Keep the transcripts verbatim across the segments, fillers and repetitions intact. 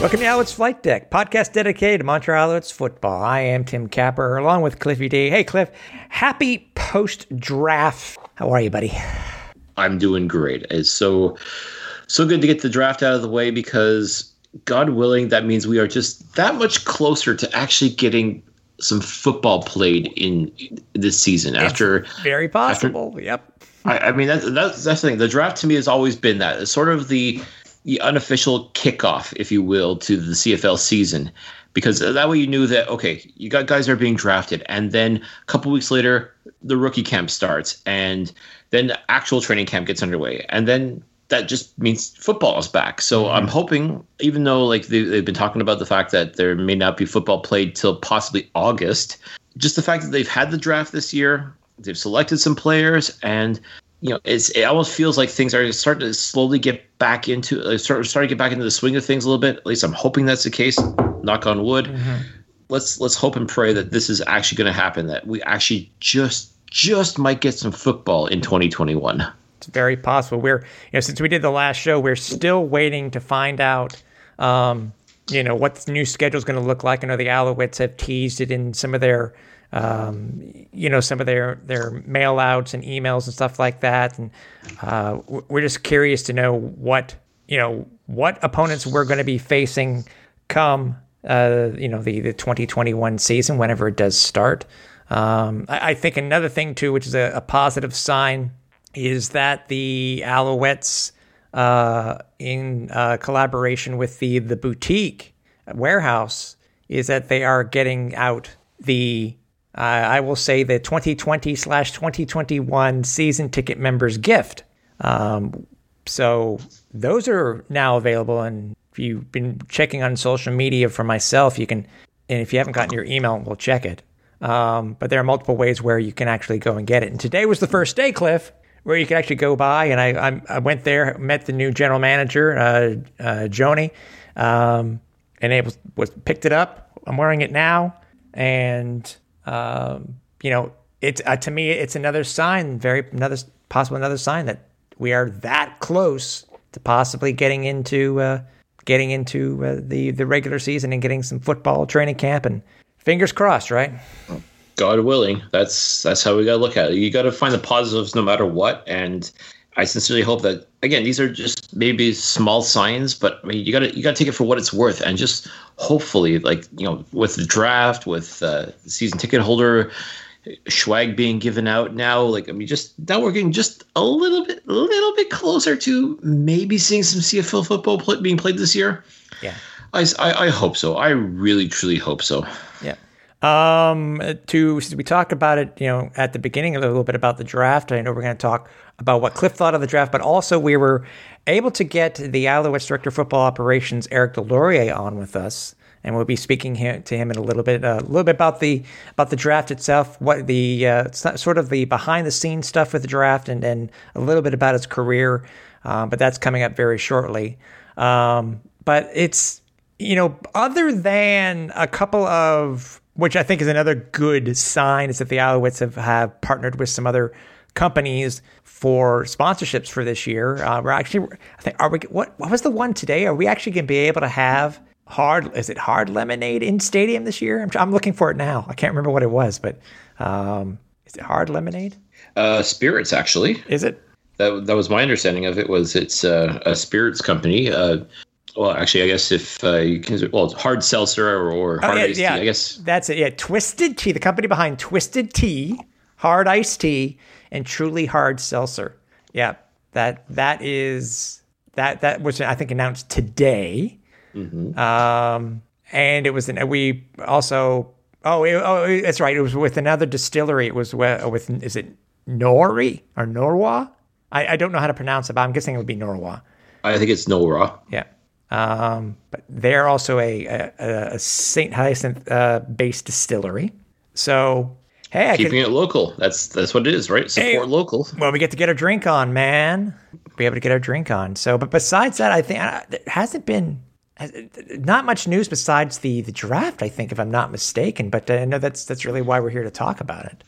Welcome to Alouettes Flight Deck, podcast dedicated to Montreal Alouettes football. I am Tim Capper, along with Cliffy D. Hey, Cliff, happy post-draft. How are you, buddy? I'm doing great. It's so, so good to get the draft out of the way because, God willing, that means we are just that much closer to actually getting some football played in this season. It's after very possible, after, yep. I, I mean, that, that's, that's the thing. The draft to me has always been that. It's sort of the... the unofficial kickoff, if you will, to the C F L season, because that way you knew that, okay, you got guys that are being drafted, and then a couple weeks later, the rookie camp starts, and then actual training camp gets underway, and then that just means football is back. So mm-hmm. I'm hoping, even though like they, they've been talking about the fact that there may not be football played till possibly August, just the fact that they've had the draft this year, they've selected some players, and you know, it's, it almost feels like things are starting to slowly get back into, like, start, start to get back into the swing of things a little bit. At least I'm hoping that's the case. Knock on wood. Mm-hmm. Let's let's hope and pray that this is actually going to happen. That we actually just just might get some football in twenty twenty-one. It's very possible. We're you know since we did the last show, we're still waiting to find out. Um, you know what the new schedule is going to look like. I know the Alouettes have teased it in some of their. Um, you know, some of their, their mail outs and emails and stuff like that. And uh, we're just curious to know what, you know, what opponents we're going to be facing come, uh, you know, the, the twenty twenty-one season, whenever it does start. Um, I, I think another thing, too, which is a, a positive sign, is that the Alouettes, uh, in uh, collaboration with the, the boutique warehouse, is that they are getting out the... Uh, I will say the twenty twenty slash twenty twenty-one season ticket members gift. Um, so those are now available. And if you've been checking on social media for myself, you can, and if you haven't gotten your email, we'll check it. Um, but there are multiple ways where you can actually go and get it. And today was the first day, Cliff, where you could actually go by. And I, I, I went there, met the new general manager, uh, uh, Joni, um, and it was, was picked it up. I'm wearing it now. And... Um, you know, it's uh, to me, it's another sign, very another possible another sign that we are that close to possibly getting into uh, getting into uh, the the regular season and getting some football training camp. And fingers crossed, right? God willing, that's that's how we gotta look at it. You gotta find the positives no matter what. And I sincerely hope that, again, these are just maybe small signs, but I mean, you gotta you gotta take it for what it's worth, and just hopefully, like, you know, with the draft, with uh, season ticket holder swag being given out now, like I mean, just now we're getting just a little bit, little bit closer to maybe seeing some C F L football play, being played this year. Yeah, I, I, I hope so. I really, truly hope so. Yeah. Um, to we talked about it, you know, at the beginning a little bit about the draft. I know we're going to talk about what Cliff thought of the draft, but also we were able to get the Alouettes Director of Football Operations, Eric Deslauriers, on with us, and we'll be speaking here, to him in a little bit, a uh, little bit about the about the draft itself, what the uh, sort of the behind the scenes stuff with the draft, and then a little bit about his career. Um, but that's coming up very shortly. Um, but it's you know, other than a couple of which I think is another good sign, is that the Alouettes have, have partnered with some other companies for sponsorships for this year. Uh, we're actually, I think, are we? What what was the one today? Are we actually going to be able to have hard? Is it hard lemonade in stadium this year? I'm, I'm looking for it now. I can't remember what it was, but um, is it hard lemonade? Uh, spirits, actually. Is it? That that was my understanding of it. Was it's uh, a spirits company. Uh, Well, actually, I guess if uh, you can, well, it's hard seltzer or, or hard oh, yeah, iced yeah. tea, I guess. That's it. Yeah. Twisted Tea, the company behind Twisted Tea, Hard Iced Tea, and Truly Hard Seltzer. Yeah. That, that is, that, that was, I think, announced today. Mm-hmm. Um, and it was, an, we also, oh, it, oh, that's right. It was with another distillery. It was with, with is it Nori or Norwa? I, I don't know how to pronounce it, but I'm guessing it would be Norwa. I think it's Nora. Yeah. Um, but they're also a, a, a Saint Hyacinth uh, based distillery. So, hey, I keeping could, it local. That's that's what it is, right? Support hey, local. Well, we get to get our drink on, man. Be able to get our drink on. So, but besides that, I think uh, there hasn't been has, not much news besides the the draft. I think, if I'm not mistaken, but I know that's that's really why we're here to talk about it.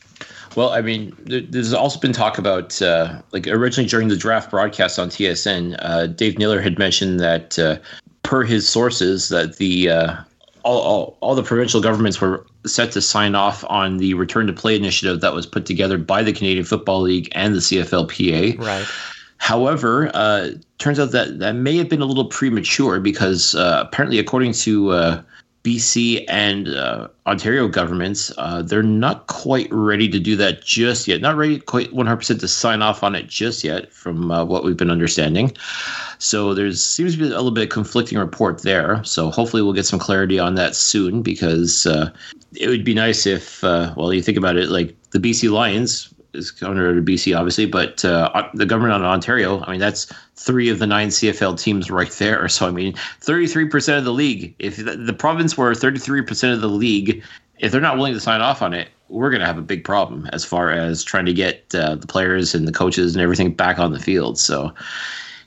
Well, I mean, there's also been talk about, uh, like originally during the draft broadcast on T S N, uh, Dave Naylor had mentioned that, uh, per his sources, that the uh, all, all all the provincial governments were set to sign off on the return to play initiative that was put together by the Canadian Football League and the C F L P A. Right. However, uh, turns out that that may have been a little premature because uh, apparently, according to uh, B C and uh, Ontario governments, uh, they're not quite ready to do that just yet. Not ready quite one hundred percent to sign off on it just yet, from uh, what we've been understanding. So there seems to be a little bit of conflicting report there. So hopefully we'll get some clarity on that soon, because uh, it would be nice if, uh, well, you think about it, like the B C Lions is under to B C, obviously, but uh, the government on Ontario, I mean, that's three of the nine C F L teams right there. So, I mean, thirty-three percent of the league, if the, the province were thirty-three percent of the league, if they're not willing to sign off on it, we're going to have a big problem as far as trying to get uh, the players and the coaches and everything back on the field. So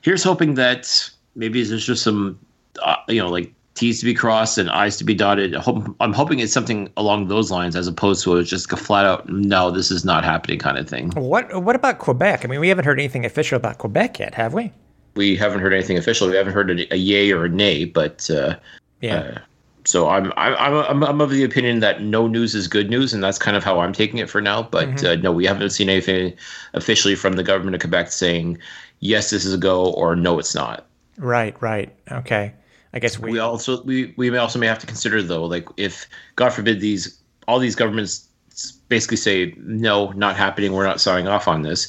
here's hoping that maybe there's just some, uh, you know, like, T's to be crossed and I's to be dotted. I'm hoping it's something along those lines, as opposed to just a flat out, no, this is not happening kind of thing. What What about Quebec? I mean, we haven't heard anything official about Quebec yet, have we? We haven't heard anything official. We haven't heard a, a yay or a nay, but uh, yeah. Uh, so I'm I'm I'm I'm of the opinion that no news is good news, and that's kind of how I'm taking it for now. But mm-hmm. uh, no, we haven't seen anything officially from the government of Quebec saying yes, this is a go, or no, it's not. Right. Right. Okay. I guess we, we also we, we may also may have to consider, though, like, if God forbid these all these governments basically say no, not happening, we're not signing off on this.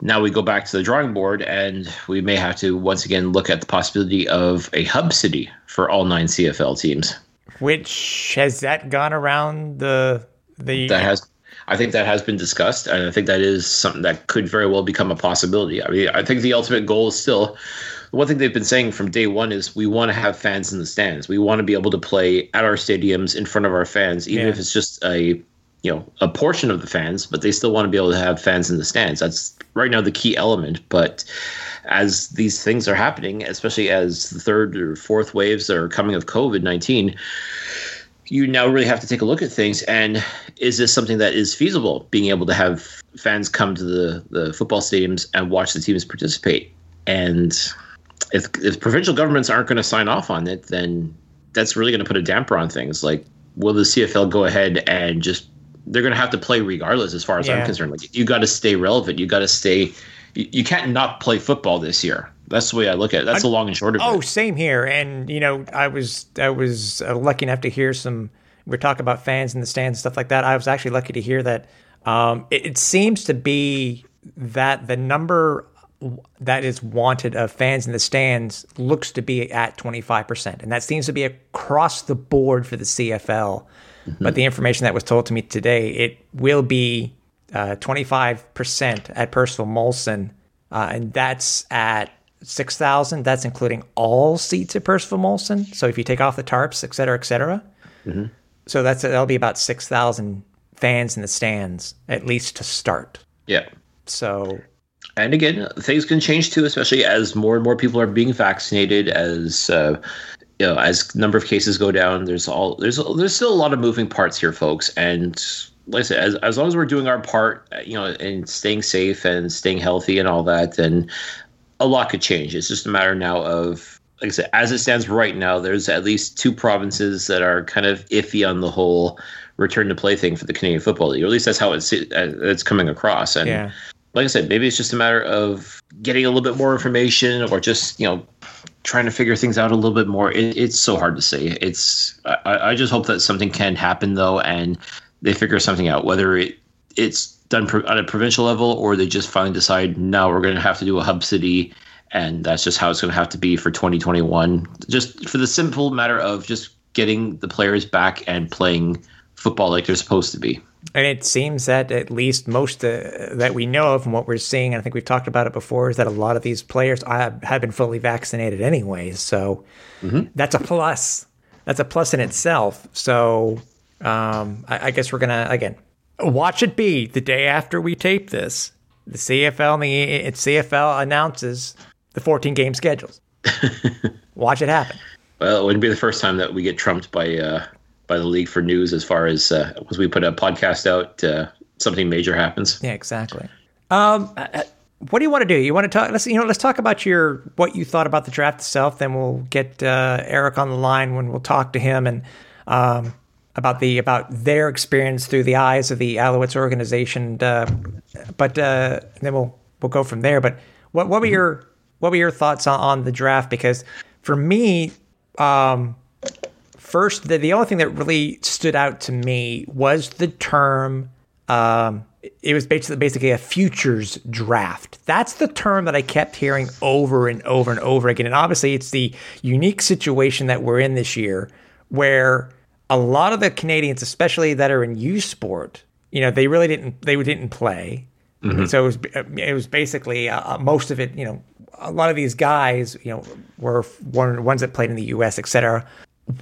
Now we go back to the drawing board, and we may have to once again look at the possibility of a hub city for all nine C F L teams. Which has that gone around the the that has. I think that has been discussed, and I think that is something that could very well become a possibility. I mean, I think the ultimate goal is still, one thing they've been saying from day one is we want to have fans in the stands. We want to be able to play at our stadiums in front of our fans, even yeah. if it's just a, you know, a portion of the fans, but they still want to be able to have fans in the stands. That's right now the key element. But as these things are happening, especially as the third or fourth waves are coming of COVID nineteen, you now really have to take a look at things. And is this something that is feasible, being able to have fans come to the, the football stadiums and watch the teams participate? And if, if provincial governments aren't going to sign off on it, then that's really going to put a damper on things. Like, will the C F L go ahead and just – they're going to have to play regardless, as far as yeah. I'm concerned. Like, you got to stay relevant. You got to stay – you can't not play football this year. That's the way I look at it. That's the long and short of it. Oh, same here. And, you know, I was I was uh, lucky enough to hear some – we're talking about fans in the stands and stuff like that. I was actually lucky to hear that um, it, it seems to be that the number that is wanted of fans in the stands looks to be at twenty-five percent. And that seems to be across the board for the C F L. Mm-hmm. But the information that was told to me today, it will be uh, twenty-five percent at Percival Molson, uh, and that's at six thousand. That's including all seats at Percival Molson. So if you take off the tarps, et cetera, et cetera. Mm-hmm. So that's, that'll be about six thousand fans in the stands, at least to start. Yeah. So... And again, things can change too, especially as more and more people are being vaccinated, as uh, you know, as number of cases go down. There's all there's there's still a lot of moving parts here, folks. And like I said, as as long as we're doing our part, you know, and staying safe and staying healthy and all that, then a lot could change. It's just a matter now of, like I said, as it stands right now, there's at least two provinces that are kind of iffy on the whole return to play thing for the Canadian Football League. Or at least that's how it's it's coming across. And yeah. Like I said, maybe it's just a matter of getting a little bit more information, or just, you know, trying to figure things out a little bit more. It, it's so hard to say. It's I, I just hope that something can happen, though, and they figure something out, whether it it's done pro- on a provincial level, or they just finally decide, no, we're going to have to do a hub city. And that's just how it's going to have to be for twenty twenty-one, just for the simple matter of just getting the players back and playing football like they're supposed to be. And it seems that at least most uh, that we know of and what we're seeing, and I think we've talked about it before, is that a lot of these players have been fully vaccinated anyways. So mm-hmm. that's a plus. That's a plus in itself. So um, I, I guess we're going to, again, watch it be the day after we tape this. The C F L and the C F L announces the fourteen-game schedules. Watch it happen. Well, it wouldn't be the first time that we get trumped by uh, by the league for news as far as uh, once we put a podcast out, uh, something major happens. Yeah, exactly. Um, what do you want to do? You want to talk? Let's you know. Let's talk about your what you thought about the draft itself. Then we'll get uh, Eric on the line when we'll talk to him and um, about the about their experience through the eyes of the Alouettes organization. Uh, but uh, then we'll we'll go from there. But what what were your what were your thoughts on, on the draft? Because for me. Um, first, the, the only thing that really stood out to me was the term, um, it was basically, basically a futures draft. That's the term that I kept hearing over and over and over again. And obviously it's the unique situation that we're in this year where a lot of the Canadians, especially that are in U sport, you know, they really didn't, they didn't play. Mm-hmm. So it was, it was basically uh, most of it, you know, a lot of these guys, you know, were one, ones that played in the U S, et cetera.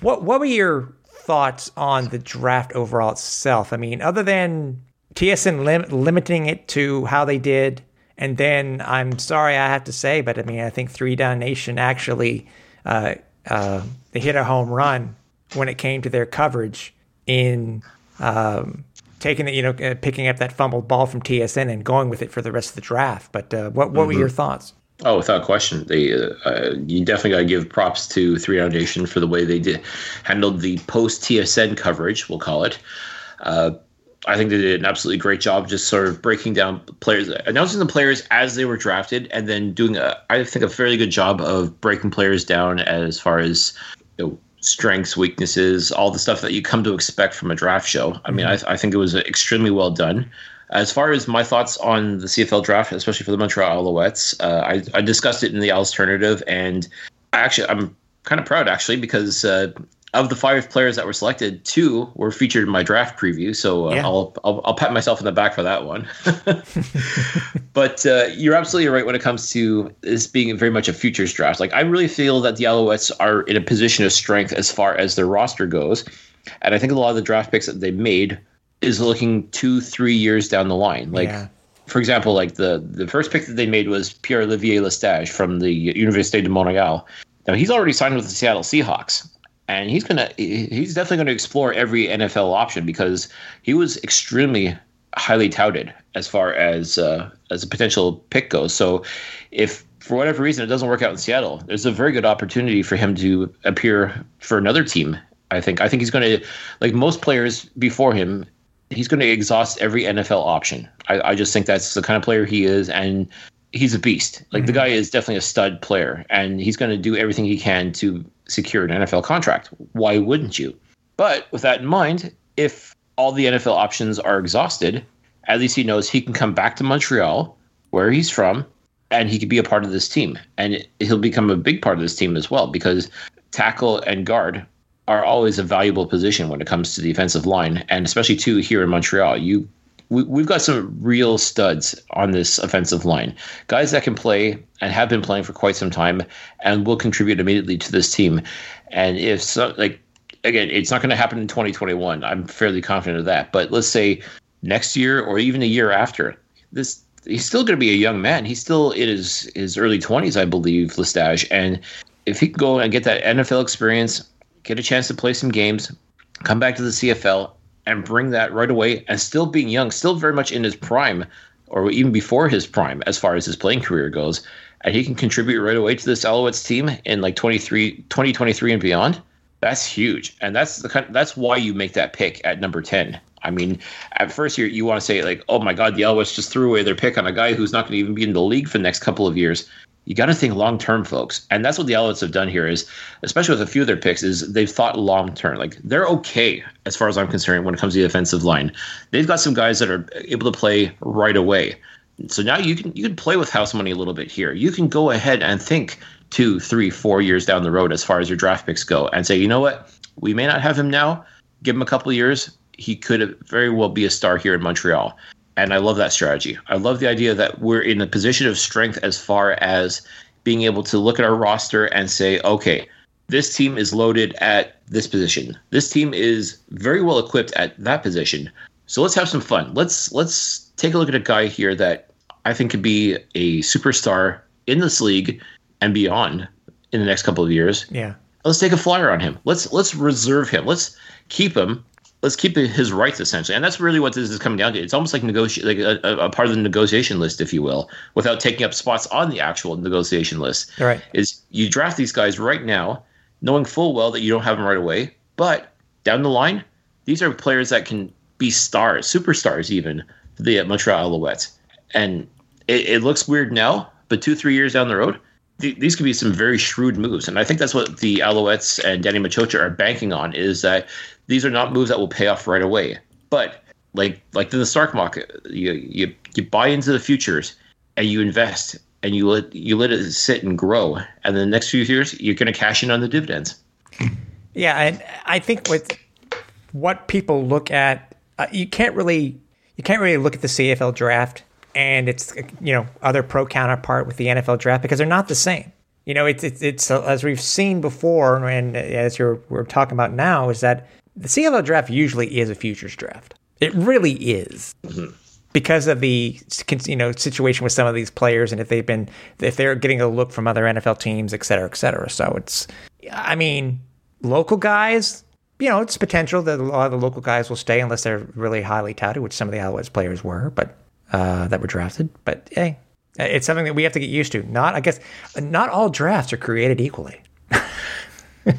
What, what were your thoughts on the draft overall itself? I mean, other than T S N lim- limiting it to how they did, and then I'm sorry I have to say, but I mean, I think Three Down Nation actually uh, uh, they hit a home run when it came to their coverage in um, taking the, you know, uh, picking up that fumbled ball from T S N and going with it for the rest of the draft. But uh, what, what mm-hmm. were your thoughts? Oh, without question, they uh, you definitely got to give props to Three Down Nation for the way they did handled the post T S N coverage. We'll call it. Uh, I think they did an absolutely great job, just sort of breaking down players, announcing the players as they were drafted, and then doing a, I think a fairly good job of breaking players down as far as you know, strengths, weaknesses, all the stuff that you come to expect from a draft show. I mean, mm-hmm. I, I think it was extremely well done. As far as my thoughts on the C F L draft, especially for the Montreal Alouettes, uh, I, I discussed it in the alternative, and I actually, I'm kind of proud, actually, because uh, of the five players that were selected, two were featured in my draft preview, so uh, yeah. I'll, I'll I'll pat myself in the back for that one. But uh, you're absolutely right when it comes to this being very much a futures draft. Like, I really feel that the Alouettes are in a position of strength as far as their roster goes, and I think a lot of the draft picks that they made is looking two, three years down the line. Like, yeah. for example, like the, the first pick that they made was Pier-Olivier Lestage from the Université de Montreal. Now, he's already signed with the Seattle Seahawks, and he's gonna he's definitely going to explore every N F L option because he was extremely highly touted as far as, uh, as a potential pick goes. So if, for whatever reason, it doesn't work out in Seattle, there's a very good opportunity for him to appear for another team, I think. I think he's going to, like most players before him, he's going to exhaust every N F L option. I, I just think that's the kind of player he is, and he's a beast. Like, mm-hmm. the guy is definitely a stud player, and he's going to do everything he can to secure an N F L contract. Why wouldn't you? But with that in mind, if all the N F L options are exhausted, at least he knows he can come back to Montreal, where he's from, and he could be a part of this team. And he'll become a big part of this team as well, because tackle and guard are always a valuable position when it comes to the offensive line, and especially too here in Montreal. You, we, we've got some real studs on this offensive line, guys that can play and have been playing for quite some time and will contribute immediately to this team. And if so, like, again, it's not going to happen in twenty twenty-one. I'm fairly confident of that. But let's say next year or even a year after this, he's still going to be a young man. He's still in his, his early twenties, I believe, Lestage. And if he can go and get that N F L experience, get a chance to play some games, come back to the C F L, and bring that right away, and still being young, still very much in his prime, or even before his prime, as far as his playing career goes, and he can contribute right away to this Alouettes team in like twenty-three, twenty twenty-three and beyond, that's huge. And that's the kind, that's why you make that pick at number ten. I mean, at first you you want to say, like, oh my God, the Alouettes just threw away their pick on a guy who's not going to even be in the league for the next couple of years. You got to think long term, folks, and that's what the Alouettes have done here. Is especially with a few of their picks, is they've thought long term. Like, they're okay as far as I'm concerned when it comes to the offensive line. They've got some guys that are able to play right away. So now you can you can play with house money a little bit here. You can go ahead and think two, three, four years down the road as far as your draft picks go, and say, you know what, we may not have him now. Give him a couple of years. he could very well be a star here in Montreal. And I love that strategy. I love the idea that we're in a position of strength as far as being able to look at our roster and say, okay, this team is loaded at this position. This team is very well equipped at that position. So let's have some fun. Let's let's take a look at a guy here that I think could be a superstar in this league and beyond in the next couple of years. Yeah. Let's take a flyer on him. Let's let's reserve him. Let's keep him. Let's keep his rights, essentially. And that's really what this is coming down to. It's almost like negoti- like a, a part of the negotiation list, if you will, without taking up spots on the actual negotiation list. All right. Is you draft these guys right now, knowing full well that you don't have them right away. But down the line, these are players that can be stars, superstars even, for the Montreal Alouettes. And it, it looks weird now, but two, three years down the road, th- these could be some very shrewd moves. And I think that's what the Alouettes and Danny Maciocia are banking on, is that these are not moves that will pay off right away. But like like in the stock market, you, you you buy into the futures and you invest and you let you let it sit and grow. And in the next few years, you're going to cash in on the dividends. Yeah, and I think with what people look at, uh, you can't really you can't really look at the C F L draft and its you know other pro counterpart with the N F L draft because they're not the same. You know, it's it's, it's uh, as we've seen before, and as you're we're talking about now, is that the C F L draft usually is a futures draft. It really is mm-hmm. because of the you know situation with some of these players, and if they've been if they're getting a look from other N F L teams, et cetera, et cetera. So it's, I mean, local guys, you know, it's potential that a lot of the local guys will stay unless they're really highly touted, which some of the Alouettes players were, but uh, that were drafted. But hey, it's something that we have to get used to. Not, I guess, not all drafts are created equally.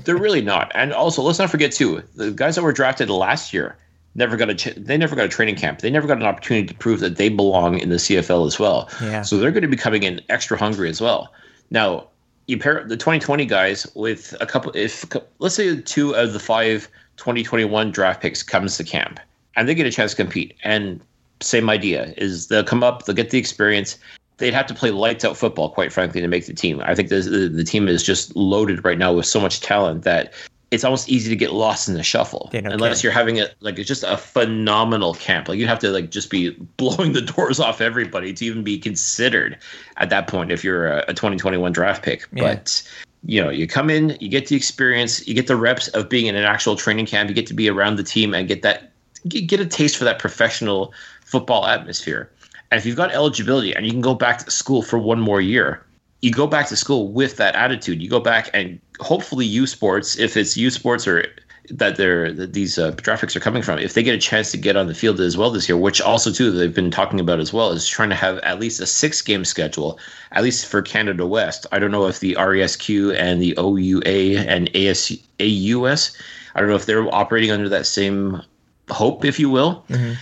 They're really not. And also, let's not forget, too, the guys that were drafted last year, never got a ch- they never got a training camp. They never got an opportunity to prove that they belong in the C F L as well. Yeah. So they're going to be coming in extra hungry as well. Now, you pair the twenty twenty guys with a couple – if let's say two of the five twenty twenty-one draft picks comes to camp, and they get a chance to compete. And same idea is they'll come up, they'll get the experience – they'd have to play lights-out football, quite frankly, to make the team. I think this, the, the team is just loaded right now with so much talent that it's almost easy to get lost in the shuffle. Yeah, no unless kidding. You're having a, like it's just a phenomenal camp. Like you'd have to like just be blowing the doors off everybody to even be considered at that point if you're a, a twenty twenty-one draft pick. Yeah. But you know, you come in, you get the experience, you get the reps of being in an actual training camp. You get to be around the team and get that get a taste for that professional football atmosphere. And if you've got eligibility and you can go back to school for one more year, you go back to school with that attitude. You go back and hopefully U Sports, if it's U Sports or that they're that these uh, graphics are coming from, if they get a chance to get on the field as well this year, which also, too, they've been talking about as well, is trying to have at least a six-game schedule, at least for Canada West. I don't know if the R E S Q and the O U A and A S, A U S, I don't know if they're operating under that same hope, if you will. Mm-hmm.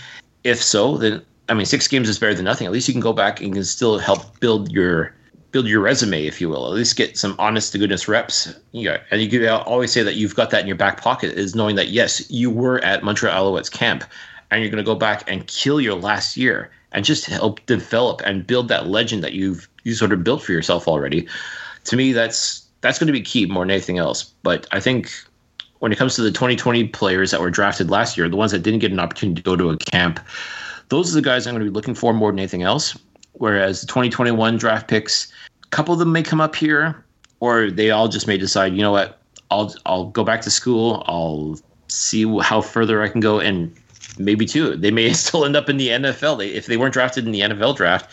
If so, then I mean, six games is better than nothing. At least you can go back and can still help build your build your resume, if you will. At least get some honest to goodness reps. Yeah, and you can always say that you've got that in your back pocket, is knowing that yes, you were at Montreal Alouettes camp, and you're going to go back and kill your last year and just help develop and build that legend that you've you sort of built for yourself already. To me, that's that's going to be key more than anything else. But I think when it comes to the twenty twenty players that were drafted last year, the ones that didn't get an opportunity to go to a camp, those are the guys I'm going to be looking for more than anything else. Whereas the twenty twenty-one draft picks, a couple of them may come up here, or they all just may decide, you know what, I'll I'll go back to school. I'll see how further I can go, and maybe too, they may still end up in the N F L. They, if they weren't drafted in the N F L draft,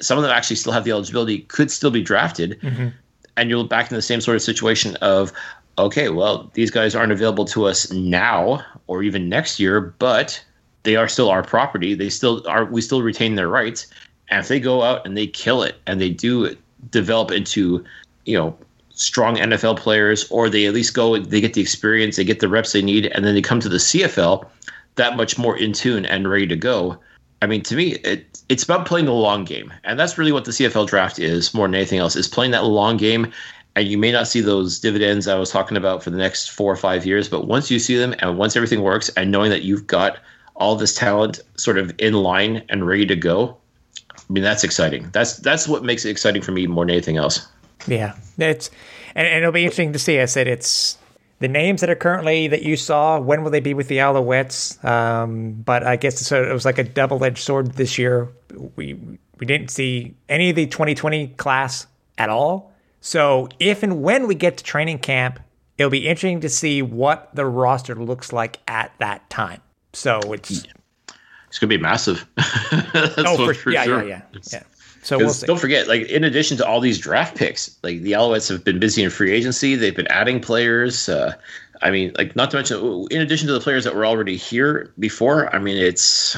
some of them actually still have the eligibility, could still be drafted, mm-hmm. and you're back in the same sort of situation of, okay, well, these guys aren't available to us now or even next year, but they are still our property. They still are. We still retain their rights. And if they go out and they kill it, and they do develop into, you know, strong N F L players, or they at least go, they get the experience, they get the reps they need, and then they come to the C F L that much more in tune and ready to go. I mean, to me, it it's about playing the long game, and that's really what the C F L draft is more than anything else. Is playing that long game. And you may not see those dividends I was talking about for the next four or five years, but once you see them, and once everything works, and knowing that you've got all this talent sort of in line and ready to go, I mean, that's exciting. That's that's what makes it exciting for me more than anything else. Yeah, it's and, and it'll be interesting to see. I said it's The names that are currently that you saw, when will they be with the Alouettes? Um, but I guess so it was like a double-edged sword this year. We we didn't see any of the twenty twenty class at all. So if and when we get to training camp, it'll be interesting to see what the roster looks like at that time. So it's it's gonna be massive. That's oh, for, for yeah, sure. yeah, yeah, yeah. So we'll see. Don't forget, like in addition to all these draft picks, like the Alouettes have been busy in free agency. They've been adding players. Uh, I mean, like not to mention, in addition to the players that were already here before, I mean, it's,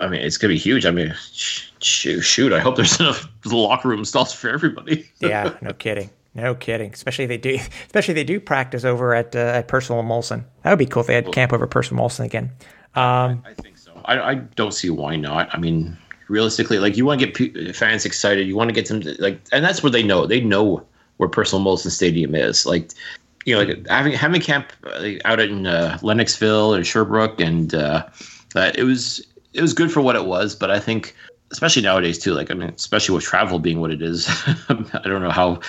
I mean, it's gonna be huge. I mean, sh- sh- shoot, I hope there's enough locker room stalls for everybody. Yeah, no kidding, no kidding. Especially if they do, especially if they do practice over at uh, at Percival Molson. That would be cool if they had well, camp over at Percival Molson again. Um, I, I think so. I, I don't see why not. I mean. Realistically, like you want to get p- fans excited, you want to get them to, like, and that's what they know. They know where Percival Molson Stadium is. Like, you know, like having having camp out in uh, Lennoxville and Sherbrooke, and uh, that it was it was good for what it was. But I think, especially nowadays too, like I mean, especially with travel being what it is, I don't know how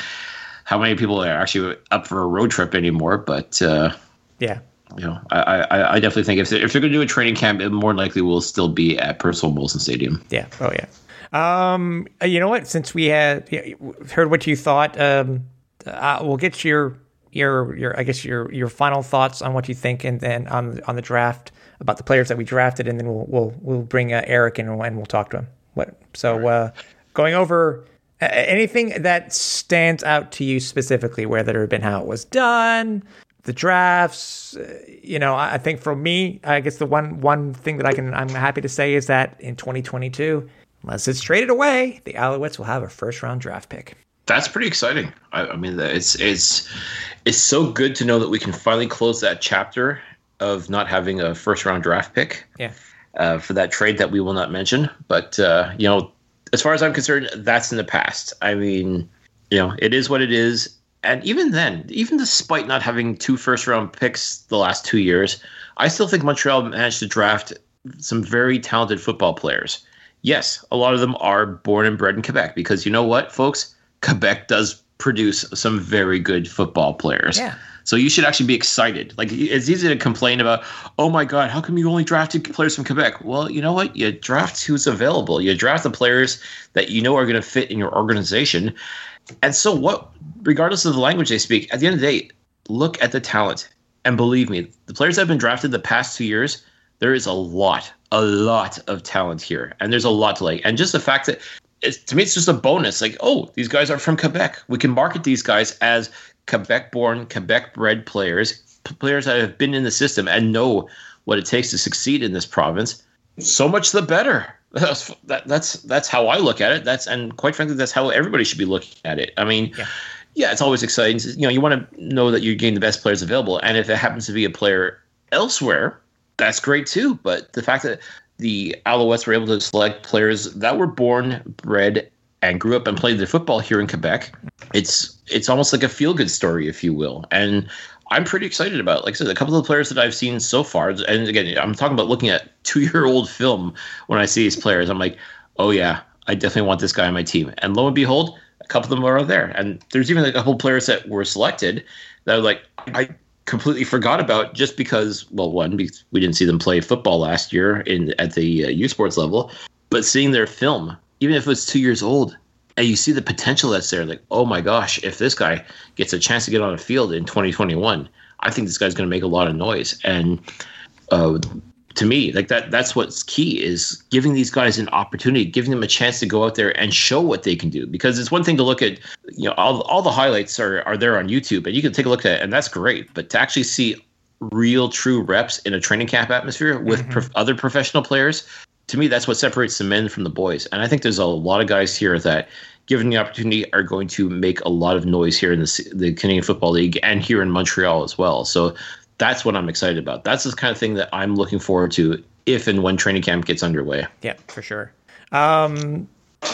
how many people are actually up for a road trip anymore. But uh, yeah. You know, I, I I definitely think if they're, if they're going to do a training camp, it more likely will still be at Percival Molson Stadium. Yeah. Oh, yeah. Um, you know what? Since we had heard what you thought, um, uh, we'll get your your your I guess your your final thoughts on what you think, and then on on the draft about the players that we drafted, and then we'll we'll we'll bring uh, Eric in and we'll, and we'll talk to him. What? So uh, going over. Anything that stands out to you specifically, whether it had been how it was done. The drafts, you know, I think for me, I guess the one one thing that I can I'm happy to say is that in twenty twenty-two, unless it's traded away, the Alouettes will have a first round draft pick. That's pretty exciting. I, I mean, it's it's it's so good to know that we can finally close that chapter of not having a first round draft pick. Yeah. Uh, for that trade that we will not mention, but uh, you know, as far as I'm concerned, that's in the past. I mean, you know, it is what it is. And even then, even despite not having two first-round picks the last two years, I still think Montreal managed to draft some very talented football players. Yes, a lot of them are born and bred in Quebec because you know what, folks? Quebec does produce some very good football players. Yeah. So you should actually be excited. Like, it's easy to complain about, oh, my God, how come you only drafted players from Quebec? Well, you know what? You draft who's available. You draft the players that you know are going to fit in your organization. And so what, regardless of the language they speak, at the end of the day, look at the talent. And believe me, the players that have been drafted the past two years, there is a lot, a lot of talent here. And there's a lot to like. And just the fact that, it's, to me, it's just a bonus. Like, oh, these guys are from Quebec. We can market these guys as Quebec-born, Quebec-bred players, p- players that have been in the system and know what it takes to succeed in this province. So much the better. That's that, that's that's how I look at it. That's and quite frankly, that's how everybody should be looking at it. I mean, yeah, yeah it's always exciting. You know, you want to know that you're getting the best players available, and if it happens to be a player elsewhere, that's great too. But the fact that the Alouettes were able to select players that were born, bred, and grew up and played their football here in Quebec, it's it's almost like a feel-good story, if you will. And I'm pretty excited about it. Like I said, a couple of the players that I've seen so far, and again, I'm talking about looking at two-year-old film when I see these players. I'm like, oh, yeah, I definitely want this guy on my team. And lo and behold, a couple of them are there. And there's even a couple of players that were selected that were like, I completely forgot about just because, well, one, because we didn't see them play football last year in at the uh, U Sports level. But seeing their film, even if it's two years old, and you see the potential that's there, like, oh my gosh, if this guy gets a chance to get on a field in twenty twenty-one, I think this guy's going to make a lot of noise. And uh, to me, like that, that's what's key is giving these guys an opportunity, giving them a chance to go out there and show what they can do. Because it's one thing to look at, you know, all, all the highlights are, are there on YouTube, and you can take a look at it, and that's great. But to actually see real, true reps in a training camp atmosphere with mm-hmm. prof- other professional players, to me, that's what separates the men from the boys. And I think there's a lot of guys here that, given the opportunity, are going to make a lot of noise here in the, the Canadian Football League and here in Montreal as well. So that's what I'm excited about. That's the kind of thing that I'm looking forward to if and when training camp gets underway. Yeah, for sure. Um, so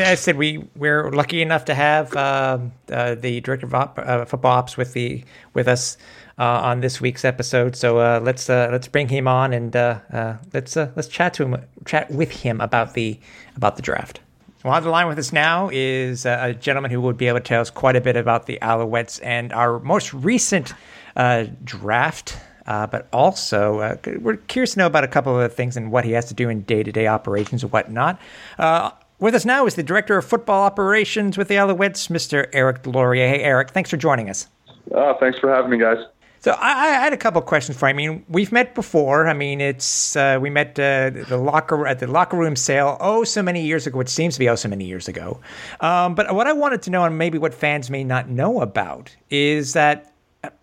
as I said, we, we're lucky enough to have uh, uh, the director of op, uh, football ops with, the, with us Uh, on this week's episode, so uh, let's uh, let's bring him on and uh, uh, let's uh, let's chat to him, chat with him about the about the draft. Well, on the line with us now is uh, a gentleman who would be able to tell us quite a bit about the Alouettes and our most recent uh, draft, uh, but also uh, we're curious to know about a couple of things and what he has to do in day-to-day operations and whatnot. Uh, with us now is the Director of Football Operations with the Alouettes, Mister Eric Deslauriers. Hey, Eric, thanks for joining us. Oh, thanks for having me, guys. So I, I had a couple of questions for you. I mean, we've met before. I mean, it's uh, we met uh, the locker at the locker room sale oh so many years ago, which seems to be oh so many years ago. Um, but what I wanted to know, and maybe what fans may not know about, is that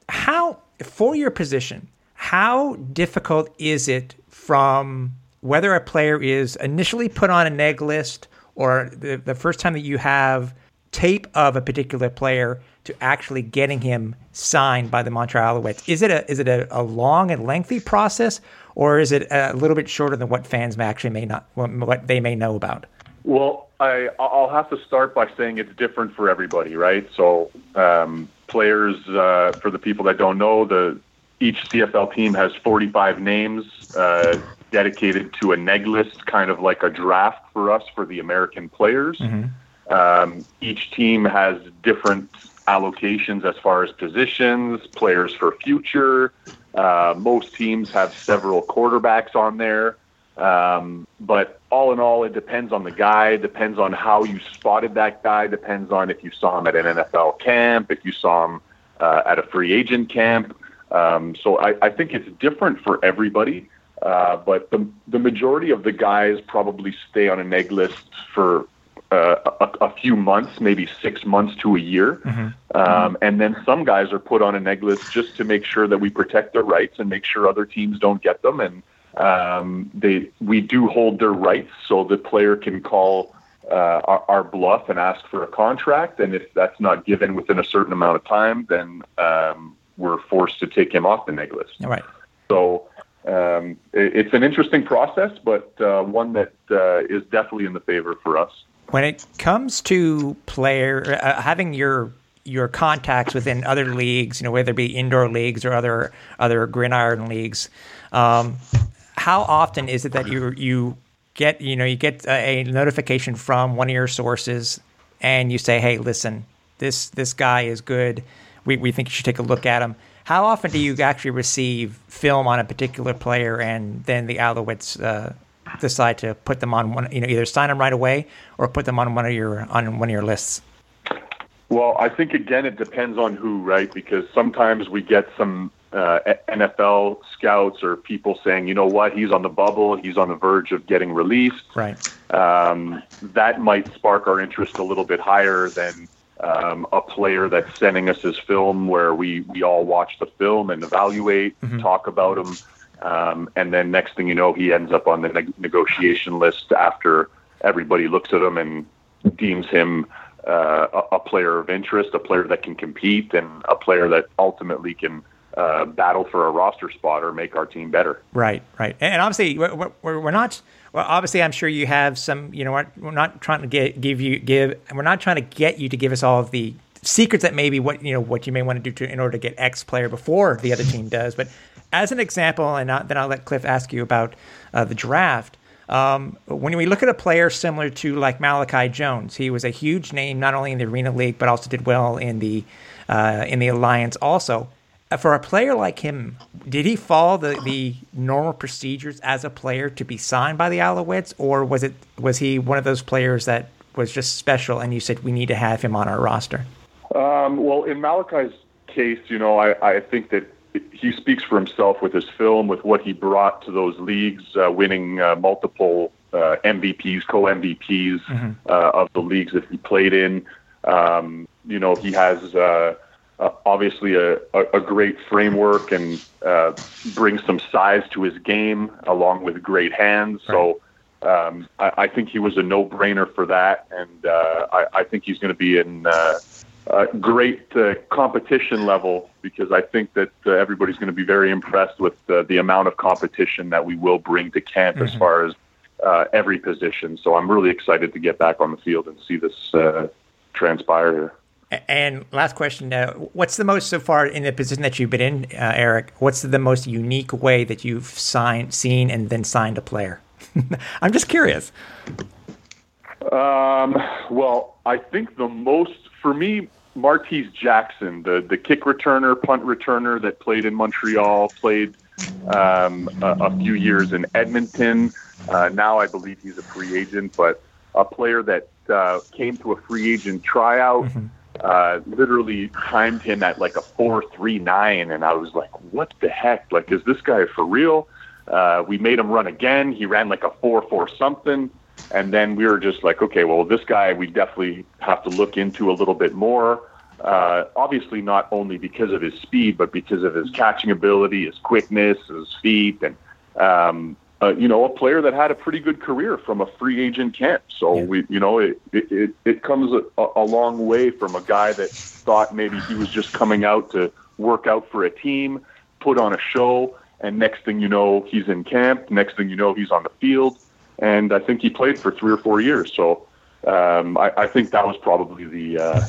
how, for your position, how difficult is it from whether a player is initially put on a neg list or the, the first time that you have tape of a particular player to actually getting him signed by the Montreal Alouettes? Is it a is it a, a long and lengthy process, or is it a little bit shorter than what fans may actually may not what they may know about? Well, I I'll have to start by saying it's different for everybody, right? So um, players, uh, for the people that don't know, the each C F L team has forty-five names uh, dedicated to a neg list, kind of like a draft for us for the American players. Mm-hmm. Um, each team has different allocations as far as positions, players for future. Uh, most teams have several quarterbacks on there. Um, but all in all, it depends on the guy, depends on how you spotted that guy, depends on if you saw him at an N F L camp, if you saw him uh, at a free agent camp. Um, so I, I think it's different for everybody. Uh, but the, the majority of the guys probably stay on a neg list for Uh, a, a few months, maybe six months to a year. Mm-hmm. Um, and then some guys are put on a neg list just to make sure that we protect their rights and make sure other teams don't get them. And um, they we do hold their rights, so the player can call uh, our, our bluff and ask for a contract. And if that's not given within a certain amount of time, then um, we're forced to take him off the neg list. All right. So um, it, it's an interesting process, but uh, one that uh, is definitely in the favor for us. When it comes to player uh, having your your contacts within other leagues, you know, whether it be indoor leagues or other other gridiron leagues, um, how often is it that you you get you know you get a, a notification from one of your sources and you say, hey, listen, this this guy is good. We we think you should take a look at him. How often do you actually receive film on a particular player and then the Alouettes Uh, decide to put them on one, you know, either sign them right away or put them on one of your on one of your lists? Well, I think again it depends on who, right? Because sometimes we get some uh, N F L scouts or people saying, you know what, he's on the bubble, he's on the verge of getting released. Right. Um, that might spark our interest a little bit higher than um, a player that's sending us his film, where we we all watch the film and evaluate, mm-hmm. talk about him. Um, and then next thing you know, he ends up on the ne- negotiation list after everybody looks at him and deems him uh, a, a player of interest, a player that can compete, and a player that ultimately can uh, battle for a roster spot or make our team better. Right, right. And obviously, we're, we're not. Well, obviously, I'm sure you have some. You know, we're not trying to get, give you give. We're not trying to get you to give us all of the secrets that maybe what you know what you may want to do to in order to get X player before the other team does, but. As an example, and then I'll let Cliff ask you about uh, the draft, um, when we look at a player similar to like Malachi Jones, he was a huge name, not only in the Arena League, but also did well in the uh, in the Alliance also. For a player like him, did he follow the, the normal procedures as a player to be signed by the Alouettes, or was it was he one of those players that was just special and you said, we need to have him on our roster? Um, well, in Malachi's case, you know, I, I think that he speaks for himself with his film, with what he brought to those leagues, uh, winning uh, multiple uh, M V Ps, co-M V Ps mm-hmm. uh, of the leagues that he played in. Um, you know, he has uh, uh, obviously a, a great framework and uh, brings some size to his game along with great hands. Right. So um, I, I think he was a no-brainer for that, and uh, I, I think he's going to be in uh, – Uh, great uh, competition level, because I think that uh, everybody's going to be very impressed with uh, the amount of competition that we will bring to camp mm-hmm. as far as uh, every position. So I'm really excited to get back on the field and see this uh, transpire here. And last question, uh, what's the most so far in the position that you've been in, uh, Eric, what's the most unique way that you've signed, seen and then signed a player? I'm just curious. Um, well, I think the most, for me, Martise Jackson, the, the kick returner, punt returner that played in Montreal, played um, a, a few years in Edmonton. Uh, now I believe he's a free agent, but a player that uh, came to a free agent tryout, mm-hmm. uh, literally timed him at like a four three nine, and I was like, what the heck? Like, is this guy for real? Uh, we made him run again. He ran like a four four something. And then we were just like, okay, well, this guy we definitely have to look into a little bit more. Uh, obviously, not only because of his speed, but because of his catching ability, his quickness, his feet, and, um, uh, you know, a player that had a pretty good career from a free agent camp. So, yeah. we, you know, it it, it comes a, a long way from a guy that thought maybe he was just coming out to work out for a team, put on a show, and next thing you know, he's in camp. Next thing you know, he's on the field. And I think he played for three or four years. So um, I, I think that was probably the uh,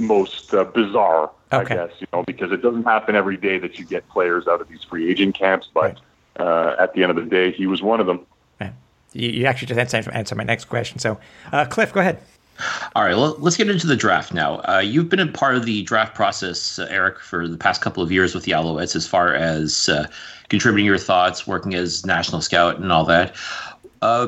most uh, bizarre, okay. I guess, you know, because it doesn't happen every day that you get players out of these free agent camps. But right. uh, at the end of the day, he was one of them. Right. You, you actually just answered my next question. So, uh, Cliff, go ahead. All right, well, let's get into the draft now. Uh, you've been a part of the draft process, uh, Eric, for the past couple of years with the Alouettes as far as uh, contributing your thoughts, working as national scout and all that. Uh,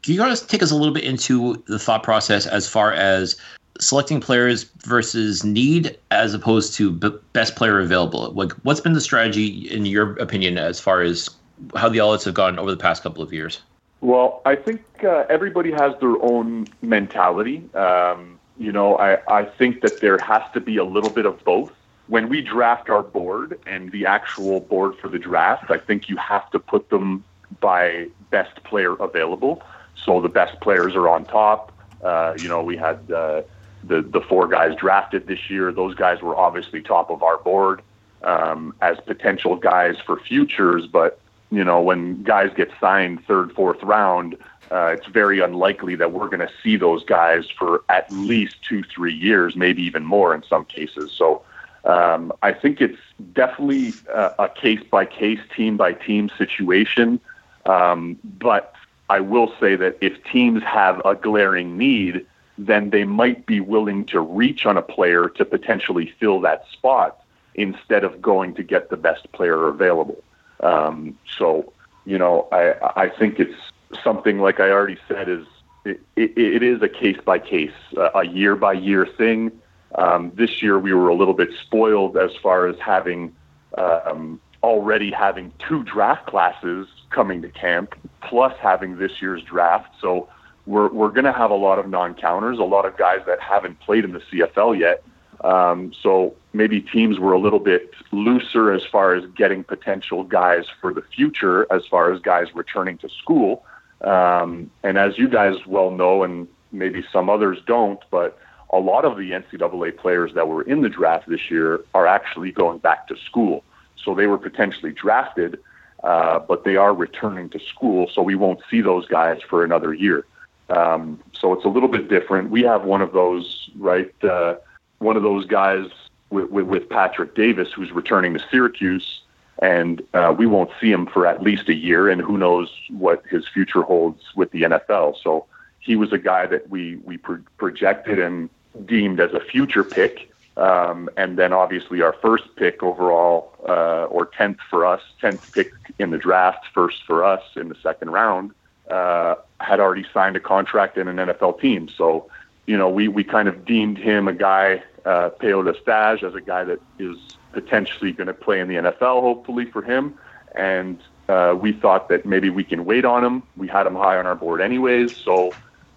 do you want to take us a little bit into the thought process as far as selecting players versus need as opposed to b- best player available? Like, what's been the strategy, in your opinion, as far as how the Alouettes have gone over the past couple of years? Well, I think uh, everybody has their own mentality. Um, you know, I, I think that there has to be a little bit of both. When we draft our board and the actual board for the draft, I think you have to put them by best player available. So the best players are on top. Uh, you know, we had uh, the, the four guys drafted this year. Those guys were obviously top of our board um, as potential guys for futures. But, you know, when guys get signed third, fourth round, uh, it's very unlikely that we're going to see those guys for at least two, three years, maybe even more in some cases. So um, I think it's definitely a, a case-by-case, team-by-team situation. Um, but I will say that if teams have a glaring need, then they might be willing to reach on a player to potentially fill that spot instead of going to get the best player available. Um, so, you know, I, I think it's something, like I already said, is it, it, it is a case by case, a year by year thing. Um, this year we were a little bit spoiled as far as having, um, already having two draft classes coming to camp, plus having this year's draft. So we're we're going to have a lot of non-counters, a lot of guys that haven't played in the C F L yet. Um, so maybe teams were a little bit looser as far as getting potential guys for the future, as far as guys returning to school. Um, and as you guys well know, and maybe some others don't, but a lot of the N C double A players that were in the draft this year are actually going back to school. So they were potentially drafted, uh, but they are returning to school, so we won't see those guys for another year. Um, so it's a little bit different. We have one of those, right, uh, one of those guys with, with, with Patrick Davis who's returning to Syracuse, and uh, we won't see him for at least a year, and who knows what his future holds with the N F L. So he was a guy that we, we pro- projected and deemed as a future pick. Um, and then obviously our first pick overall, uh, or tenth for us, tenth pick in the draft, first for us in the second round, uh, had already signed a contract in an N F L team. So, you know, we, we kind of deemed him a guy, uh, Pier-Olivier Lestage, as a guy that is potentially going to play in the N F L, hopefully for him. And, uh, we thought that maybe we can wait on him. We had him high on our board anyways. So,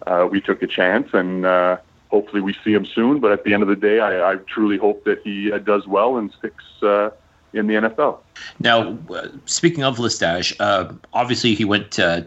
uh, we took a chance and, uh, hopefully we see him soon, but at the end of the day, I, I truly hope that he uh, does well and sticks uh, in the N F L. Now, uh, speaking of Lestage, uh, obviously he went uh,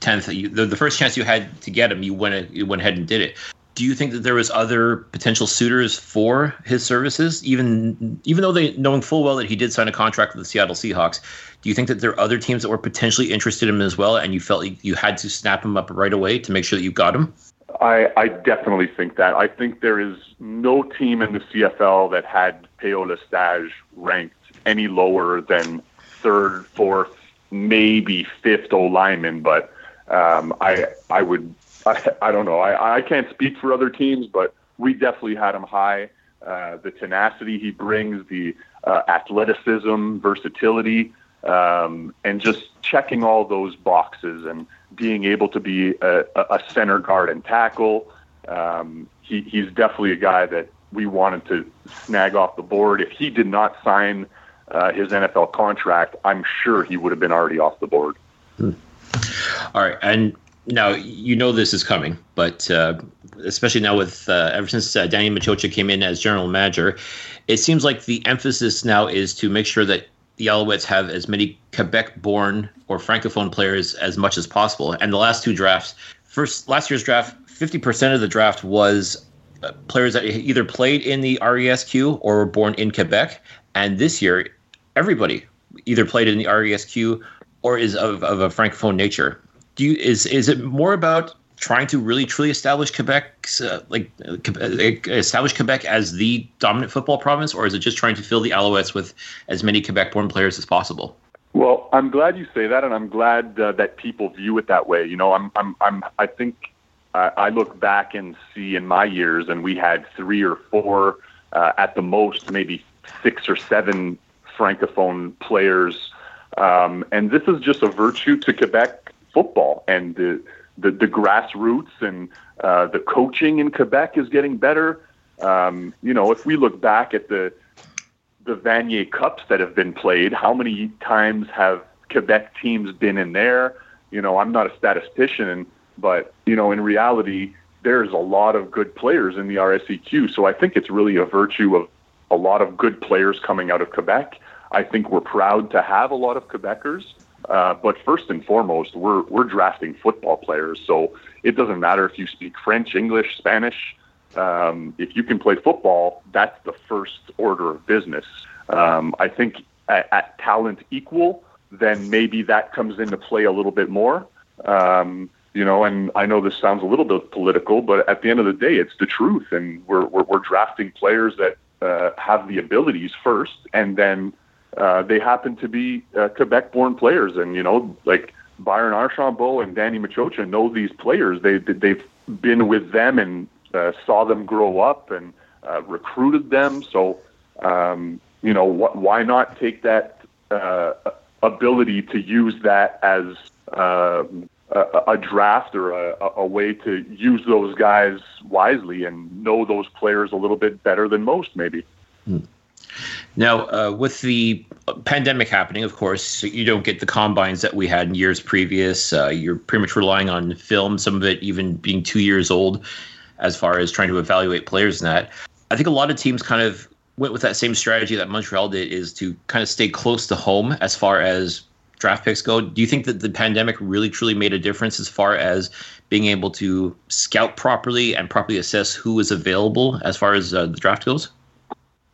tenth. You, the, the first chance you had to get him, you went you went ahead and did it. Do you think that there was other potential suitors for his services, even even though they knowing full well that he did sign a contract with the Seattle Seahawks? Do you think that there are other teams that were potentially interested in him as well, and you felt you had to snap him up right away to make sure that you got him? I, I definitely think that. I think there is no team in the C F L that had Pier-Olivier Lestage ranked any lower than third, fourth, maybe fifth O lineman. But um, I I would I, I don't know. I, I can't speak for other teams, but we definitely had him high. uh, the tenacity he brings, the uh, athleticism, versatility, um, and just checking all those boxes and being able to be a, a center guard and tackle. Um, he, he's definitely a guy that we wanted to snag off the board. If he did not sign uh, his N F L contract, I'm sure he would have been already off the board. Hmm. All right. And now, you know this is coming, but uh, especially now with uh, ever since uh, Danny Maciocia came in as general manager, it seems like the emphasis now is to make sure that the Alouettes have as many Quebec-born or Francophone players as much as possible. And the last two drafts, first last year's draft, fifty percent of the draft was uh, players that either played in the R E S Q or were born in Quebec. And this year, everybody either played in the R E S Q or is of, of a Francophone nature. Do you, is is it more about trying to really truly establish Quebec's uh, like uh, establish Quebec as the dominant football province, or is it just trying to fill the Alouettes with as many Quebec-born players as possible? Well, I'm glad you say that, and I'm glad uh, that people view it that way. You know, I'm I'm, I'm I think uh, I look back and see in my years, and we had three or four, uh, at the most, maybe six or seven Francophone players, um, and this is just a virtue to Quebec football and the the, the grassroots and uh, the coaching in Quebec is getting better. Um, you know, if we look back at the the Vanier Cups that have been played, how many times have Quebec teams been in there? You know, I'm not a statistician, but, you know, in reality, there's a lot of good players in the R S E Q. So I think it's really a virtue of a lot of good players coming out of Quebec. I think we're proud to have a lot of Quebecers. Uh, but first and foremost, we're we're drafting football players, so it doesn't matter if you speak French, English, Spanish. Um, if you can play football, that's the first order of business. Um, I think at, at talent equal, then maybe that comes into play a little bit more. Um, you know, and I know this sounds a little bit political, but at the end of the day, it's the truth, and we're we're, we're drafting players that uh, have the abilities first, and then. Uh, they happen to be uh, Quebec-born players, and you know, like Byron Archambault and Danny Maciocia know these players. They they've been with them and uh, saw them grow up and uh, recruited them. So um, you know, wh- why not take that uh, ability to use that as uh, a, a draft or a, a way to use those guys wisely and know those players a little bit better than most, maybe. Mm. Now, uh, with the pandemic happening, of course, you don't get the combines that we had in years previous. Uh, you're pretty much relying on film, some of it even being two years old, as far as trying to evaluate players in that. I think a lot of teams kind of went with that same strategy that Montreal did, is to kind of stay close to home as far as draft picks go. Do you think that the pandemic really, truly made a difference as far as being able to scout properly and properly assess who is available as far as uh, the draft goes?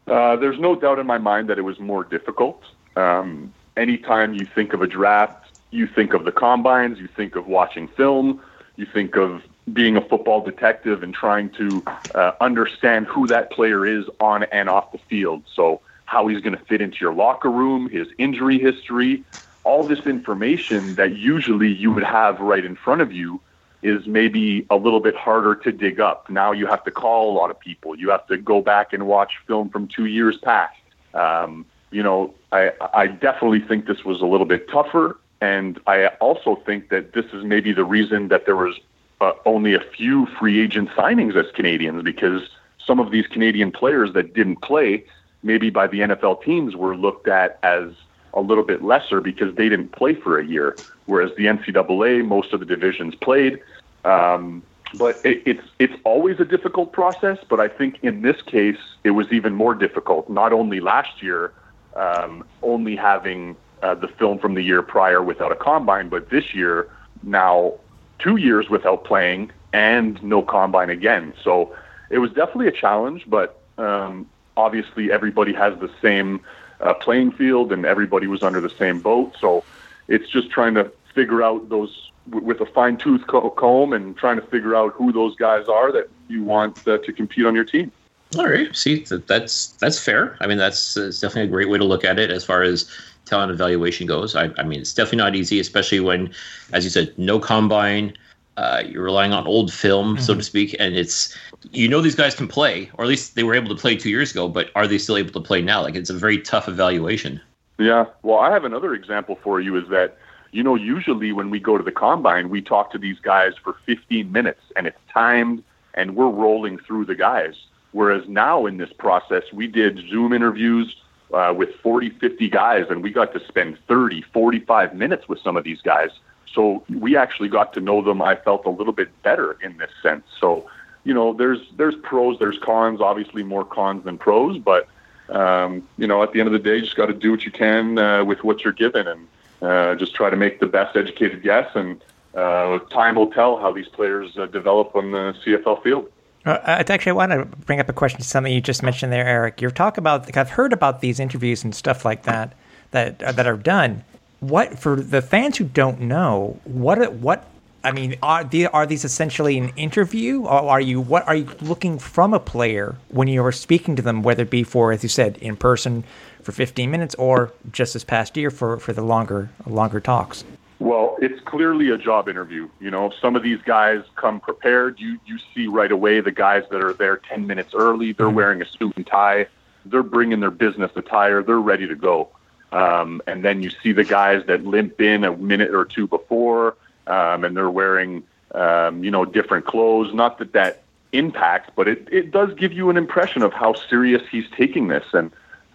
Uh, there's no doubt in my mind that it was more difficult. Um, anytime you think of a draft, you think of the combines, you think of watching film, you think of being a football detective and trying to uh, understand who that player is on and off the field. So how he's going to fit into your locker room, his injury history, all this information that usually you would have right in front of you is maybe a little bit harder to dig up. Now you have to call a lot of people. You have to go back and watch film from two years past. Um, you know, I, I definitely think this was a little bit tougher. And I also think that this is maybe the reason that there was uh, only a few free agent signings as Canadians, because some of these Canadian players that didn't play maybe by the N F L teams were looked at as a little bit lesser because they didn't play for a year, whereas the N C double A, most of the divisions played. Um, but it, it's it's always a difficult process, but I think in this case, it was even more difficult, not only last year, um, only having uh, the film from the year prior without a combine, but this year, now two years without playing and no combine again. So it was definitely a challenge, but um, obviously everybody has the same Uh, playing field and everybody was under the same boat, so it's just trying to figure out those w- with a fine tooth co- comb and trying to figure out who those guys are that you want uh, to compete on your team. All right, see that, that's that's fair. I mean, that's, that's definitely a great way to look at it as far as talent evaluation goes. I, I mean, it's definitely not easy, especially when, as you said, no combine, Uh, you're relying on old film, mm-hmm. so to speak, and it's, you know, these guys can play, or at least they were able to play two years ago, but are they still able to play now? Like, it's a very tough evaluation. Yeah. Well, I have another example for you is that, you know, usually when we go to the combine, we talk to these guys for fifteen minutes and it's timed and we're rolling through the guys. Whereas now in this process, we did Zoom interviews uh, with forty, fifty guys, and we got to spend thirty, forty-five minutes with some of these guys. So we actually got to know them, I felt, a little bit better in this sense. So, you know, there's there's pros, there's cons, obviously more cons than pros. But, um, you know, at the end of the day, you just got to do what you can uh, with what you're given and uh, just try to make the best educated guess. And uh, time will tell how these players uh, develop on the C F L field. Uh, actually, I want to bring up a question to something you just mentioned there, Eric. You're talking about, I've heard about these interviews and stuff like that that, that are done. What, for the fans who don't know, what what I mean, are these, are these essentially an interview? Or are you what are you looking from a player when you are speaking to them, whether it be for, as you said, in person for fifteen minutes or just this past year for, for the longer longer talks? Well, it's clearly a job interview. You know, some of these guys come prepared. You you see right away the guys that are there ten minutes early. They're wearing a suit and tie. They're bringing their business attire. They're ready to go. Um, and then you see the guys that limp in a minute or two before, um, and they're wearing, um, you know, different clothes. Not that that impacts, but it, it does give you an impression of how serious he's taking this. And,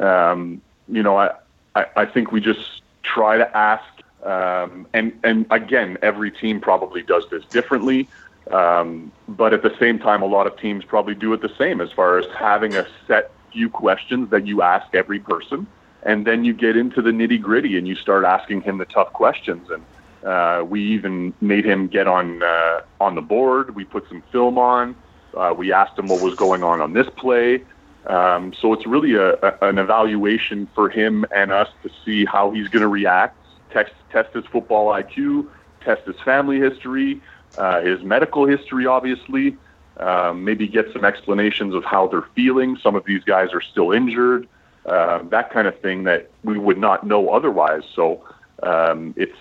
um, you know, I, I, I think we just try to ask, um, and, and again, every team probably does this differently. Um, but at the same time, a lot of teams probably do it the same as far as having a set few questions that you ask every person. And then you get into the nitty gritty and you start asking him the tough questions. And uh, we even made him get on uh, on the board. We put some film on. Uh, we asked him what was going on on this play. Um, so it's really a, a, an evaluation for him and us to see how he's going to react, test, test his football I Q, test his family history, uh, his medical history, obviously, uh, maybe get some explanations of how they're feeling. Some of these guys are still injured. Uh, that kind of thing that we would not know otherwise. So um, it's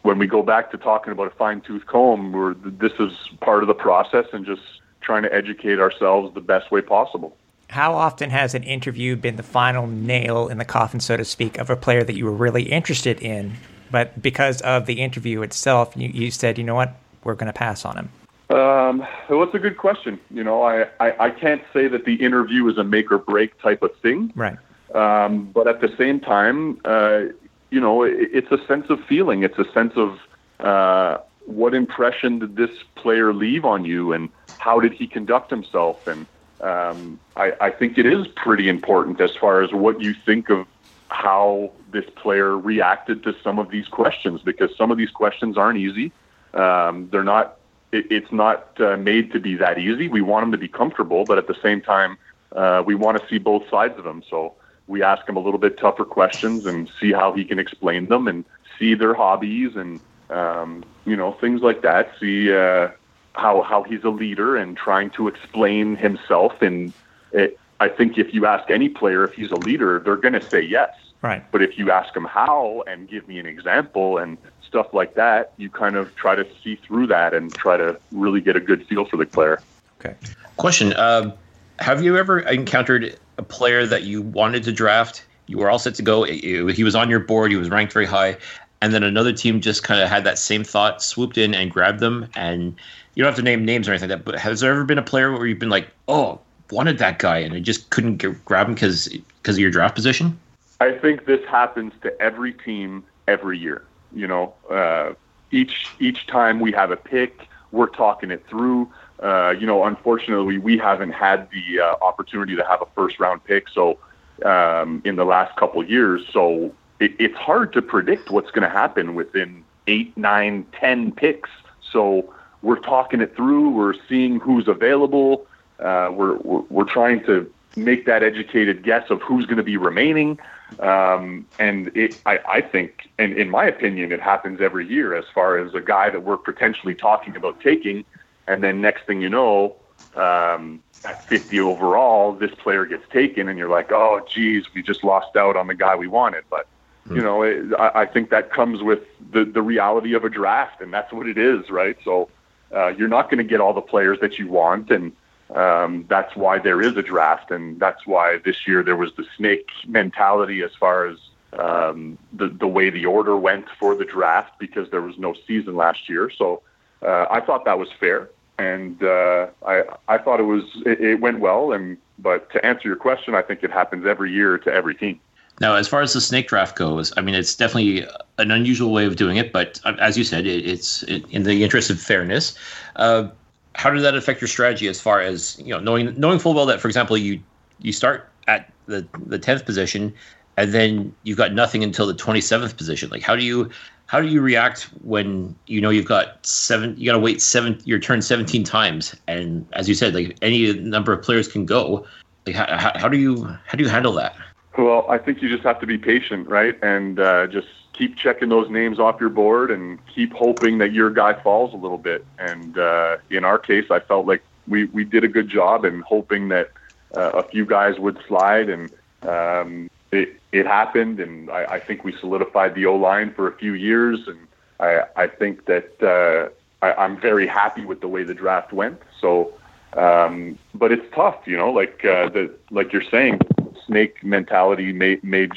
when we go back to talking about a fine-tooth comb, we're, this is part of the process and just trying to educate ourselves the best way possible. How often has an interview been the final nail in the coffin, so to speak, of a player that you were really interested in, but because of the interview itself, you, you said, you know what, we're going to pass on him? Um, well, it's a good question. You know, I, I, I can't say that the interview is a make or break type of thing. Right. Um, but at the same time, uh, you know, it, it's a sense of feeling. It's a sense of uh, what impression did this player leave on you and how did he conduct himself? And um, I, I think it is pretty important as far as what you think of how this player reacted to some of these questions, because some of these questions aren't easy. Um, they're not... It's not uh, made to be that easy. We want them to be comfortable, but at the same time, uh, we want to see both sides of them. So we ask them a little bit tougher questions and see how he can explain them and see their hobbies and, um, you know, things like that. See uh, how how he's a leader and trying to explain himself. And it, I think if you ask any player if he's a leader, they're going to say yes. Right. But if you ask them how and give me an example and stuff like that, you kind of try to see through that and try to really get a good feel for the player. Okay. Question. Uh, have you ever encountered a player that you wanted to draft? You were all set to go. He was on your board. He was ranked very high. And then another team just kind of had that same thought, swooped in and grabbed them. And you don't have to name names or anything like that, but has there ever been a player where you've been like, oh, wanted that guy and I just couldn't get, grab him because because of your draft position? I think this happens to every team every year. You know, uh, each each time we have a pick, we're talking it through. Uh, you know, unfortunately, we haven't had the uh, opportunity to have a first-round pick. So, um, in the last couple of years, so it, it's hard to predict what's going to happen within eight, nine, ten picks. So we're talking it through. We're seeing who's available. Uh, we're, we're we're trying to make that educated guess of who's going to be remaining. Um, and it, I, I think, and in my opinion, it happens every year as far as a guy that we're potentially talking about taking. And then next thing you know, um, at fifty overall, this player gets taken and you're like, oh, geez, we just lost out on the guy we wanted. But, mm-hmm. you know, it, I, I think that comes with the, the reality of a draft, and that's what it is, right? So uh, you're not going to get all the players that you want. And um, that's why there is a draft. And that's why this year there was the snake mentality as far as um, the, the way the order went for the draft, because there was no season last year. So uh, I thought that was fair. And uh, I I thought it was it, it went well. And but to answer your question, I think it happens every year to every team. Now, as far as the snake draft goes, I mean, it's definitely an unusual way of doing it. But as you said, it, it's it, in the interest of fairness. Uh, how did that affect your strategy as far as, you know, knowing knowing full well that, for example, you you start at the the tenth position and then you've got nothing until the twenty-seventh position? Like, how do you how do you react when you know you've got seven? You got to wait seven your turn seventeen times, and as you said, like any number of players can go. Like, how, how, how do you how do you handle that? Well, I think you just have to be patient, right? And uh, just keep checking those names off your board and keep hoping that your guy falls a little bit. And uh, in our case, I felt like we, we did a good job in hoping that uh, a few guys would slide, and um, it it happened. And I, I think we solidified the O-line for a few years. And I, I think that uh, I, I'm very happy with the way the draft went. So, um, but it's tough, you know, like uh, the like you're saying, snake mentality made, made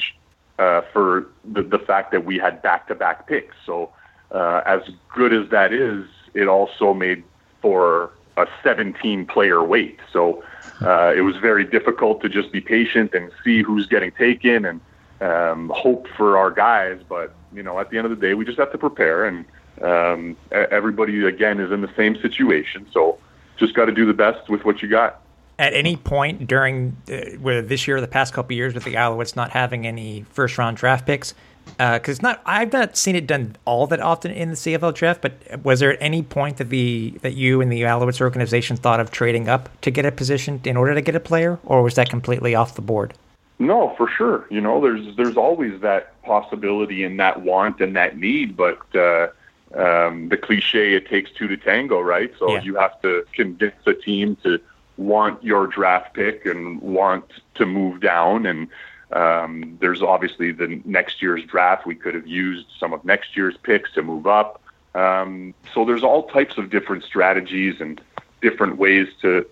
uh, for the, the fact that we had back-to-back picks. So uh, as good as that is, it also made for a seventeen-player wait. So uh, it was very difficult to just be patient and see who's getting taken and um, hope for our guys. But, you know, at the end of the day, we just have to prepare. And um, everybody, again, is in the same situation. So just got to do the best with what you got. At any point during uh, where this year or the past couple of years with the Alouettes not having any first-round draft picks, because uh, not I've not seen it done all that often in the C F L draft, but was there at any point that the that you and the Alouettes organization thought of trading up to get a position in order to get a player, or was that completely off the board? No, for sure. You know, there's there's always that possibility and that want and that need, but uh, um, the cliche, it takes two to tango, right? So yeah. You have to convince a team to want your draft pick and want to move down. And um, there's obviously the next year's draft. We could have used some of next year's picks to move up. Um, so there's all types of different strategies and different ways to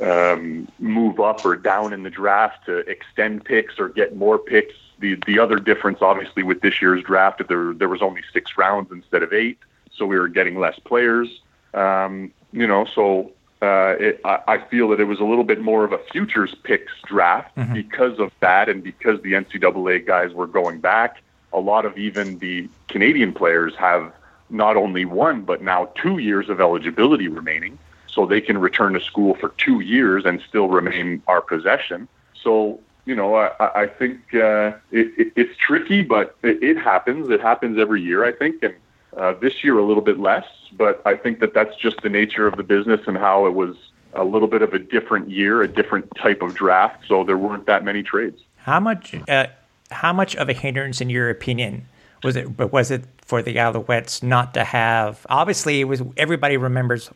um, move up or down in the draft, to extend picks or get more picks. The the other difference, obviously, with this year's draft, there, there was only six rounds instead of eight. So we were getting less players, um, you know, so Uh, it, I, I feel that it was a little bit more of a futures picks draft mm-hmm. because of that, and because the N C double A guys were going back. A lot of even the Canadian players have not only one, but now two years of eligibility remaining, so they can return to school for two years and still remain our possession. So, you know, I, I think uh, it, it, it's tricky, but it, it happens. It happens every year, I think, and Uh, this year a little bit less, but I think that that's just the nature of the business and how it was a little bit of a different year, a different type of draft, so there weren't that many trades. How much uh, how much of a hindrance, in your opinion, was it was it for the Alouettes not to have, obviously it was, everybody remembers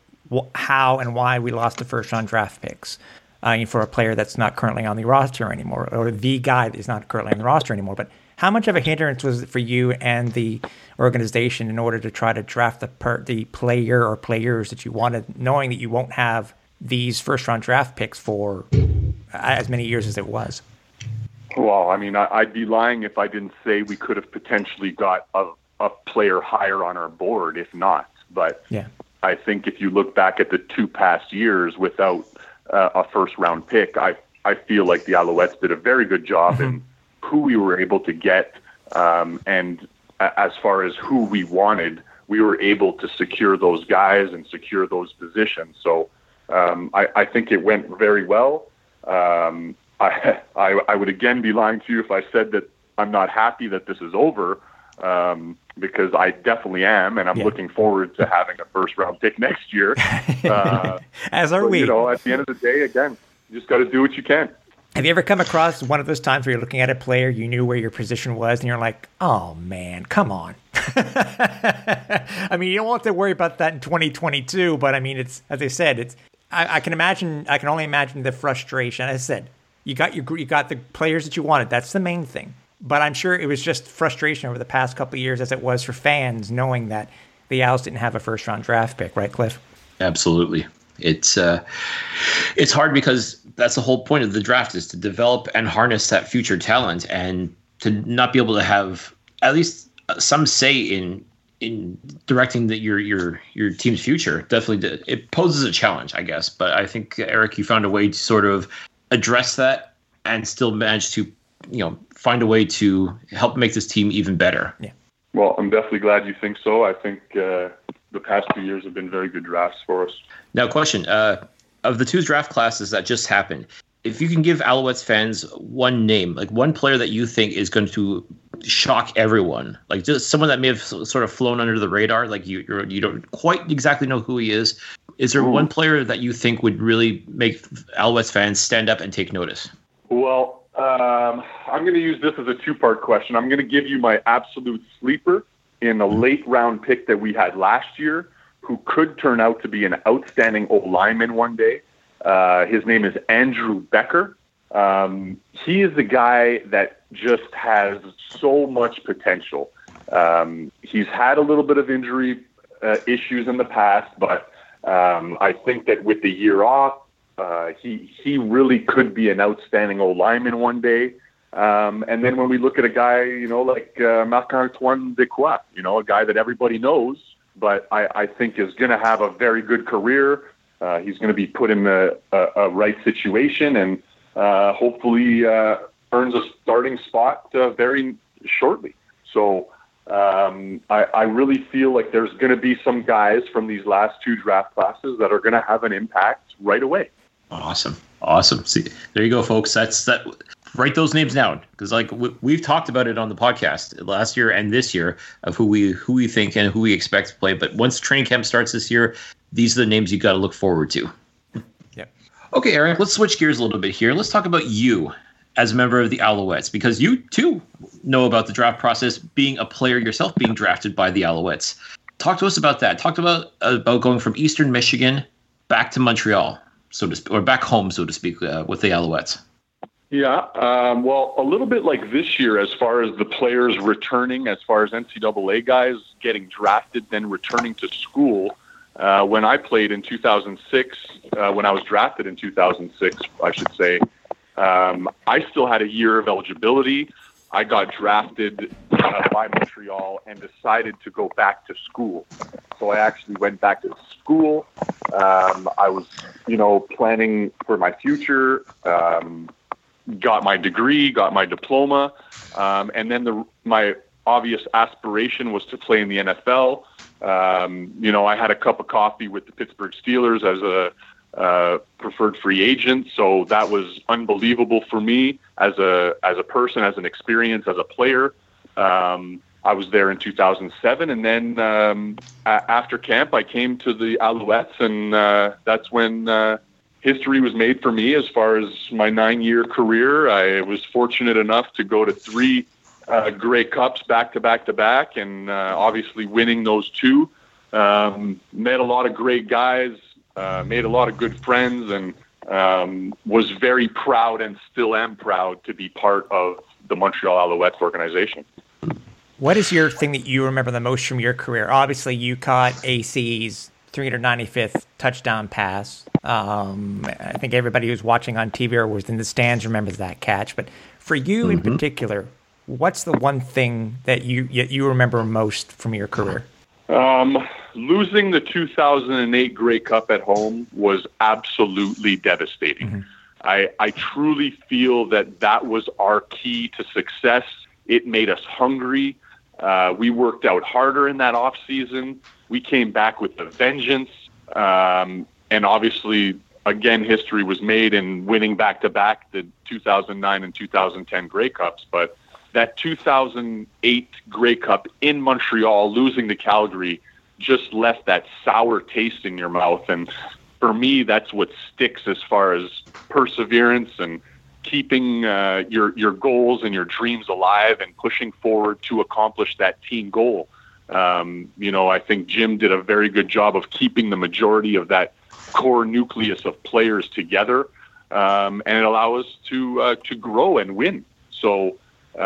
how and why we lost the first round draft picks uh, for a player that's not currently on the roster anymore, or the guy that is not currently on the roster anymore, but how much of a hindrance was it for you and the organization in order to try to draft the per, the player or players that you wanted, knowing that you won't have these first-round draft picks for as many years as it was? Well, I mean, I'd be lying if I didn't say we could have potentially got a, a player higher on our board, if not. But yeah. I think if you look back at the two past years without uh, a first-round pick, I, I feel like the Alouettes did a very good job mm-hmm. in who we were able to get, um, and as far as who we wanted, we were able to secure those guys and secure those positions. So um, I, I think it went very well. Um, I, I, I would again be lying to you if I said that I'm not happy that this is over, um, because I definitely am, and I'm yeah. looking forward to having a first-round pick next year. Uh, As are but, we. You know, at the end of the day, again, you just got to do what you can. Have you ever come across one of those times where you're looking at a player, you knew where your position was, and you're like, oh, man, come on. I mean, you don't have to worry about that in twenty twenty-two, but I mean, it's, as I said, it's, I, I can imagine, I can only imagine the frustration. As I said, you got your, you got the players that you wanted. That's the main thing. But I'm sure it was just frustration over the past couple of years, as it was for fans, knowing that the Owls didn't have a first round draft pick, right, Cliff? Absolutely. It's uh, it's hard because that's the whole point of the draft, is to develop and harness that future talent, and to not be able to have at least some say in in directing the, your your your team's future. Definitely, did. It poses a challenge, I guess. But I think, Eric, you found a way to sort of address that and still manage to, you know, find a way to help make this team even better. Yeah. Well, I'm definitely glad you think so. I think uh, the past two years have been very good drafts for us. Now, question. Uh, of the two draft classes that just happened, if you can give Alouettes fans one name, like one player that you think is going to shock everyone, like just someone that may have sort of flown under the radar, like you you're, you don't quite exactly know who he is, is there Ooh. one player that you think would really make Alouettes fans stand up and take notice? Well, Um, I'm going to use this as a two-part question. I'm going to give you my absolute sleeper in a late-round pick that we had last year, who could turn out to be an outstanding old lineman one day. Uh, his name is Andrew Becker. Um, he is the guy that just has so much potential. Um, he's had a little bit of injury uh, issues in the past, but um, I think that with the year off, Uh, he he really could be an outstanding old lineman one day. Um, and then when we look at a guy, you know, like uh, Marc-Antoine Decoix, you know, a guy that everybody knows, but I, I think is going to have a very good career. Uh, he's going to be put in the a, a right situation and uh, hopefully uh, earns a starting spot uh, very shortly. So um, I, I really feel like there's going to be some guys from these last two draft classes that are going to have an impact right away. Awesome. Awesome. See, there you go, folks. That's that. Write those names down, because like we, we've talked about it on the podcast last year and this year of who we who we think and who we expect to play. But once training camp starts this year, these are the names you got to look forward to. Yeah. Okay, Eric, let's switch gears a little bit here. Let's talk about you as a member of the Alouettes, because you too know about the draft process, being a player yourself, being drafted by the Alouettes. Talk to us about that. Talk about about going from Eastern Michigan back to Montreal, so to speak, or back home, so to speak, uh, with the Alouettes. Yeah, um, well, a little bit like this year, as far as the players returning, as far as N C double A guys getting drafted, then returning to school. Uh, when I played in two thousand six, uh, when I was drafted in two thousand six, I should say, um, I still had a year of eligibility. I got drafted uh, by Montreal and decided to go back to school. So I actually went back to school. Um, I was, you know, planning for my future, um, got my degree, got my diploma. Um, and then the, my obvious aspiration was to play in the N F L. Um, you know, I had a cup of coffee with the Pittsburgh Steelers as a uh preferred free agent, so that was unbelievable for me as a as a person, as an experience, as a player. um I was there in two thousand seven, and then um a- after camp I came to the Alouettes, and uh that's when uh history was made for me as far as my nine-year career. I was fortunate enough to go to three uh Grey Cups back to back to back, and uh, obviously winning those two. Um met a lot of great guys, Uh, made a lot of good friends, and um, was very proud, and still am proud, to be part of the Montreal Alouettes organization. What is your thing that you remember the most from your career? Obviously, you caught A C's three hundred ninety-fifth touchdown pass. Um, I think everybody who's watching on T V or was in the stands remembers that catch. But for you mm-hmm. in particular, what's the one thing that you you remember most from your career? Um, losing the two thousand eight Grey Cup at home was absolutely devastating. Mm-hmm. I, I truly feel that that was our key to success. It made us hungry. Uh, we worked out harder in that off season. We came back with a vengeance. Um, and obviously, again, history was made in winning back-to-back the two thousand nine and two thousand ten Grey Cups. But that two thousand eight Grey Cup in Montreal, losing to Calgary, just left that sour taste in your mouth. And for me, that's what sticks as far as perseverance and keeping uh, your your goals and your dreams alive and pushing forward to accomplish that team goal. Um, you know, I think Jim did a very good job of keeping the majority of that core nucleus of players together, um, and it allows us to uh, to grow and win. So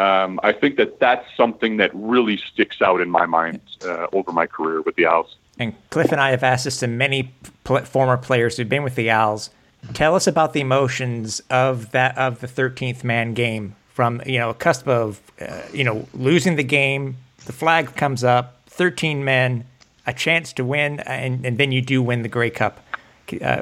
Um, I think that that's something that really sticks out in my mind uh, over my career with the Owls. And Cliff and I have asked this to many pl- former players who've been with the Owls. Tell us about the emotions of that of the thirteenth man game from, you know, a cusp of, uh, you know, losing the game. The flag comes up, thirteen men, a chance to win, and, and then you do win the Grey Cup. Uh,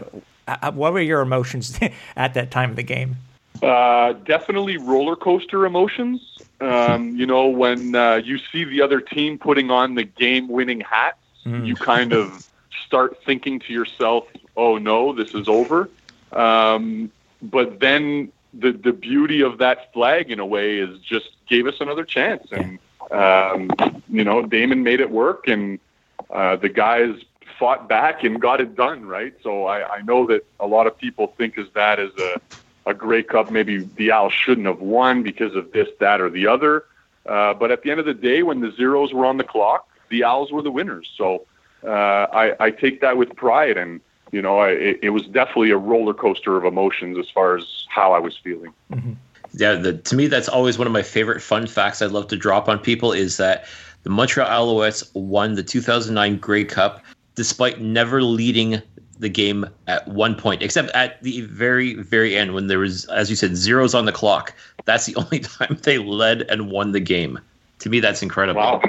what were your emotions at that time of the game? Uh, definitely roller coaster emotions. Um, you know, when uh, you see the other team putting on the game-winning hats, mm. you kind of start thinking to yourself, oh, no, this is over. Um, but then the, the beauty of that flag, in a way, is just gave us another chance. And, um, you know, Damon made it work, and uh, the guys fought back and got it done, right? So I, I know that a lot of people think of that as a a Grey Cup, maybe the Owls shouldn't have won because of this, that, or the other. Uh, but at the end of the day, when the zeros were on the clock, the Owls were the winners. So uh, I, I take that with pride. And, you know, I, it, it was definitely a roller coaster of emotions as far as how I was feeling. Mm-hmm. Yeah, the, to me, that's always one of my favorite fun facts I'd love to drop on people is that the Montreal Alouettes won the two thousand nine Grey Cup despite never leading the game at one point, except at the very, very end when there was, as you said, zeros on the clock. That's the only time they led and won the game. To me, that's incredible. Wow,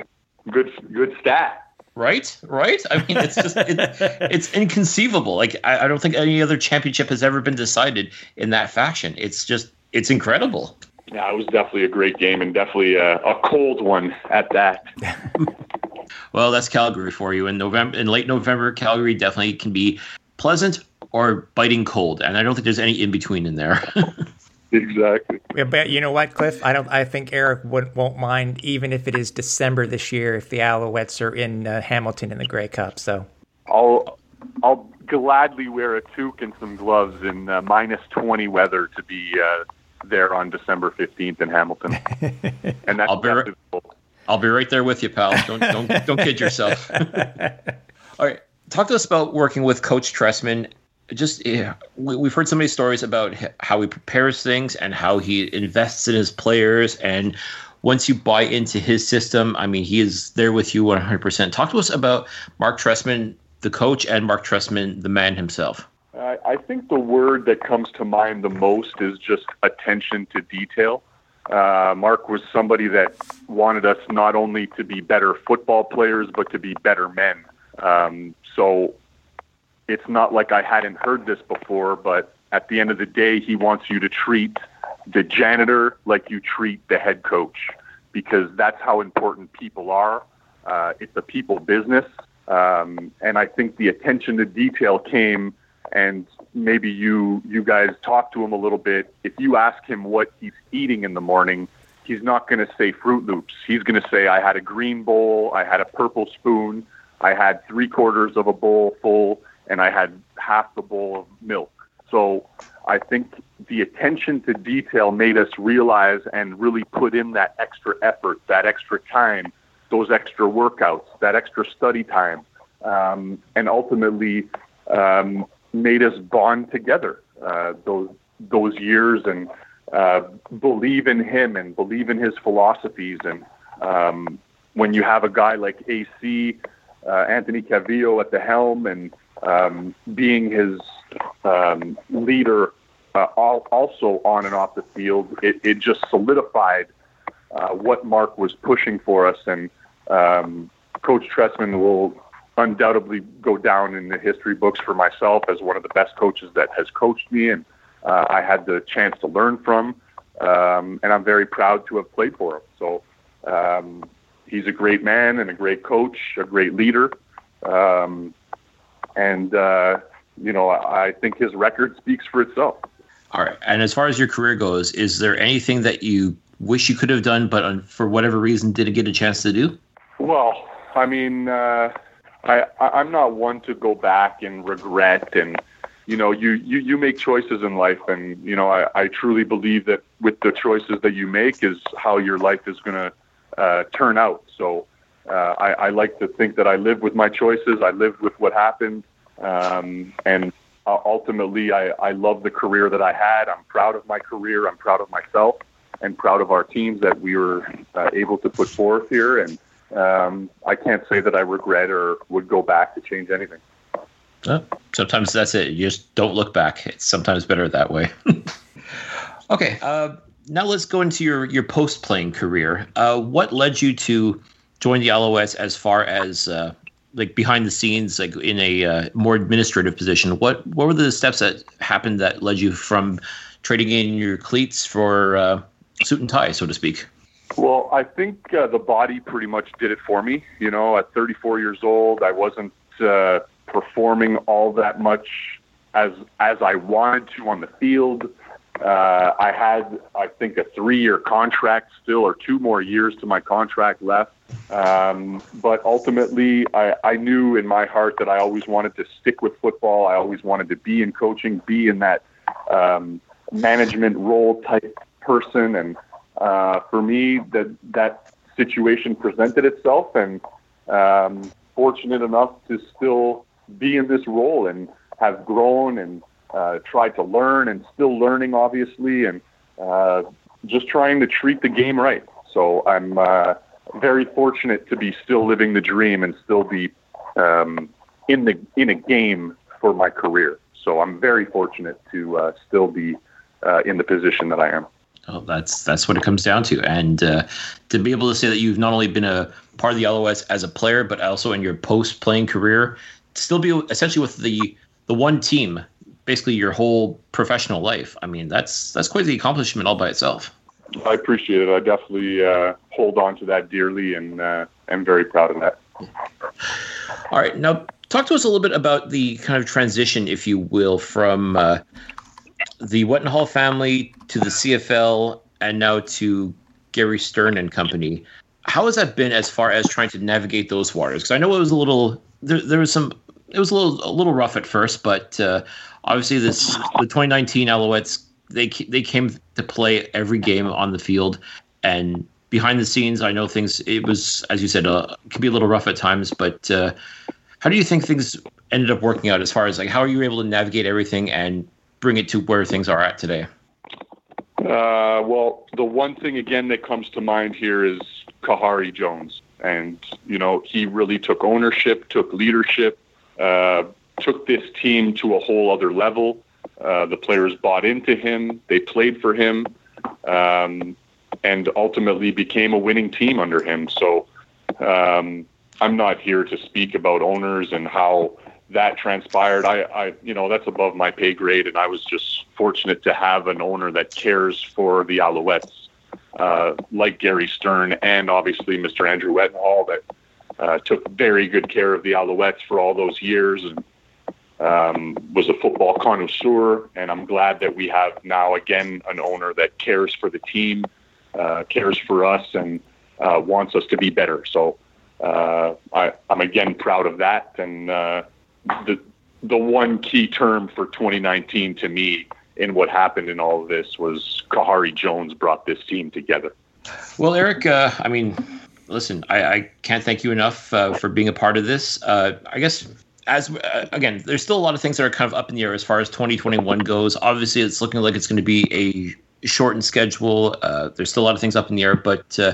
good, good stat. Right, right. I mean, it's just it, it's inconceivable. Like I, I don't think any other championship has ever been decided in that fashion. It's just, it's incredible. Yeah, it was definitely a great game and definitely a, a cold one at that. Well, that's Calgary for you in November. In late November, Calgary definitely can be pleasant or biting cold, and I don't think there's any in between in there. Exactly. Yeah, but you know what, Cliff? I don't. I think Eric would, won't mind, even if it is December this year, if the Alouettes are in uh, Hamilton in the Grey Cup. So I'll I'll gladly wear a toque and some gloves in uh, minus twenty weather to be uh, there on December fifteenth in Hamilton, and that's I'll be, right, I'll be right there with you, pal. Don't don't don't kid yourself. All right. Talk to us about working with Coach Trestman. Just yeah, we, we've heard so many stories about how he prepares things and how he invests in his players. And once you buy into his system, I mean, he is there with you one hundred percent. Talk to us about Mark Trestman, the coach, and Mark Trestman, the man himself. I, I think the word that comes to mind the most is just attention to detail. Uh, Mark was somebody that wanted us not only to be better football players, but to be better men. Um, so it's not like I hadn't heard this before, but at the end of the day, he wants you to treat the janitor like you treat the head coach, because that's how important people are. Uh, it's a people business. Um, and I think the attention to detail came, and maybe you, you guys talked to him a little bit. If you ask him what he's eating in the morning, he's not going to say Fruit Loops. He's going to say, I had a green bowl, I had a purple spoon, I had three quarters of a bowl full, and I had half the bowl of milk. So I think the attention to detail made us realize and really put in that extra effort, that extra time, those extra workouts, that extra study time, um, and ultimately um, made us bond together uh, those those years and uh, believe in him and believe in his philosophies. And um, when you have a guy like A C, Uh, Anthony Calvillo at the helm and um, being his um, leader uh, all, also on and off the field, it, it just solidified uh, what Mark was pushing for us. And um, Coach Trestman will undoubtedly go down in the history books for myself as one of the best coaches that has coached me, and uh, I had the chance to learn from, um, and I'm very proud to have played for him. So um he's a great man and a great coach, a great leader. Um, and, uh, you know, I, I think his record speaks for itself. All right. And as far as your career goes, is there anything that you wish you could have done, but uh, for whatever reason didn't get a chance to do? Well, I mean, uh, I, I'm not one to go back and regret. And, you know, you, you, you make choices in life. And, you know, I, I truly believe that with the choices that you make is how your life is going to Uh, turn out. So uh, I, I like to think that I lived with my choices. I lived with what happened. Um, and uh, ultimately, I, I love the career that I had. I'm proud of my career. I'm proud of myself and proud of our teams that we were uh, able to put forth here. And um, I can't say that I regret or would go back to change anything. Oh, sometimes that's it. You just don't look back. It's sometimes better that way. Okay. Uh, now let's go into your, your post-playing career. Uh, what led you to join the Alouettes as far as uh, like behind the scenes, like in a uh, more administrative position? What what were the steps that happened that led you from trading in your cleats for uh, suit and tie, so to speak? Well, I think uh, the body pretty much did it for me. You know, at thirty-four years old, I wasn't uh, performing all that much as as I wanted to on the field. Uh, I had, I think, a three-year contract still, or two more years to my contract left. Um, but ultimately, I, I knew in my heart that I always wanted to stick with football. I always wanted to be in coaching, be in that um, management role type person. And uh, for me, that that situation presented itself, and um, fortunate enough to still be in this role and have grown and Uh, tried to learn, and still learning, obviously, and uh, just trying to treat the game right. So I'm uh, very fortunate to be still living the dream and still be um, in the in a game for my career. So I'm very fortunate to uh, still be uh, in the position that I am. Oh, that's that's what it comes down to. And uh, to be able to say that you've not only been a part of the Alouettes as a player, but also in your post-playing career, still be essentially with the the one team basically your whole professional life. I mean, that's that's quite the accomplishment all by itself. I appreciate it. I definitely uh, hold on to that dearly, and uh, I'm very proud of that. All right. Now, talk to us a little bit about the kind of transition, if you will, from uh, the Wettenhall family to the C F L and now to Gary Stern and company. How has that been as far as trying to navigate those waters? Because I know it was a little there, – there was some – it was a little a little rough at first, but uh, obviously this the twenty nineteen Alouettes, they they came to play every game on the field, and behind the scenes, I know things. It was, as you said, uh, it can be a little rough at times. But uh, how do you think things ended up working out as far as like how are you able to navigate everything and bring it to where things are at today? Uh, well, the one thing again that comes to mind here is Khari Jones, and you know he really took ownership, took leadership. Uh, took this team to a whole other level. Uh, the players bought into him. They played for him, um, and ultimately became a winning team under him. So um, I'm not here to speak about owners and how that transpired. I, I, you know, that's above my pay grade, and I was just fortunate to have an owner that cares for the Alouettes, uh, like Gary Stern and obviously Mister Andrew Wettenhall, that Uh, took very good care of the Alouettes for all those years, and um, was a football connoisseur. And I'm glad that we have now, again, an owner that cares for the team, uh, cares for us, and uh, wants us to be better. So uh, I, I'm, again, proud of that. And uh, the the one key term for twenty nineteen to me in what happened in all of this was Khari Jones brought this team together. Well, Eric, uh, I mean... Listen, I, I can't thank you enough uh, for being a part of this. Uh, I guess, as uh, again, there's still a lot of things that are kind of up in the air as far as twenty twenty-one goes. Obviously, it's looking like it's going to be a shortened schedule. Uh, there's still a lot of things up in the air. But uh,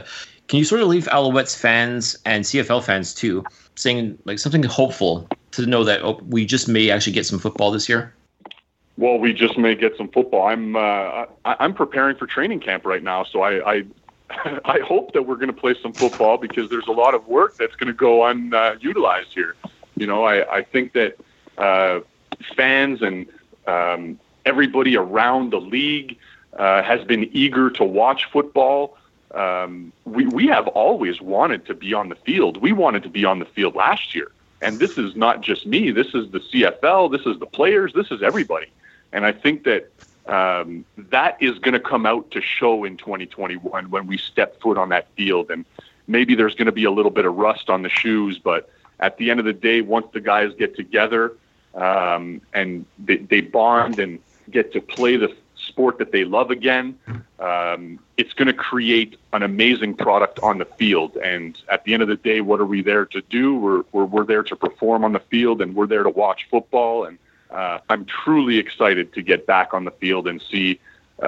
can you sort of leave Alouettes fans and C F L fans, too, saying like something hopeful to know that oh, we just may actually get some football this year? Well, we just may get some football. I'm uh, I, I'm preparing for training camp right now, so I... I I hope that we're going to play some football, because there's a lot of work that's going to go unutilized uh, here. You know, I, I think that uh, fans and um, everybody around the league uh, has been eager to watch football. Um, we, we have always wanted to be on the field. We wanted to be on the field last year. And this is not just me. This is the C F L. This is the players. This is everybody. And I think that Um, that is going to come out to show in twenty twenty-one when we step foot on that field. And maybe there's going to be a little bit of rust on the shoes, but at the end of the day, once the guys get together um, and they, they bond and get to play the sport that they love again, um, it's going to create an amazing product on the field. And at the end of the day, what are we there to do? We're, we're, we're there to perform on the field, and we're there to watch football. And Uh, I'm truly excited to get back on the field and see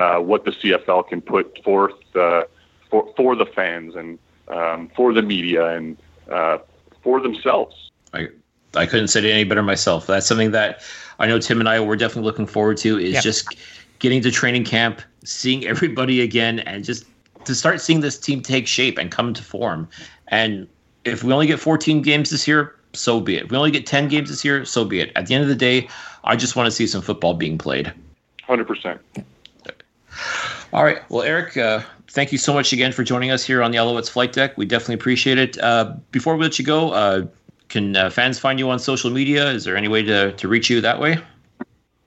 uh, what the C F L can put forth uh, for, for the fans. And um, for the media and uh, for themselves. I I couldn't say it any better myself. That's something that I know Tim and I were definitely looking forward to, is yeah. just getting to training camp, seeing everybody again, and just to start seeing this team take shape and come to form. And if we only get fourteen games this year, so be it. If we only get ten games this year, so be it. At the end of the day, I just want to see some football being played. one hundred percent. All right. Well, Eric, uh, thank you so much again for joining us here on the Alouettes Flight Deck. We definitely appreciate it. Uh, before we let you go, uh, can uh, fans find you on social media? Is there any way to, to reach you that way?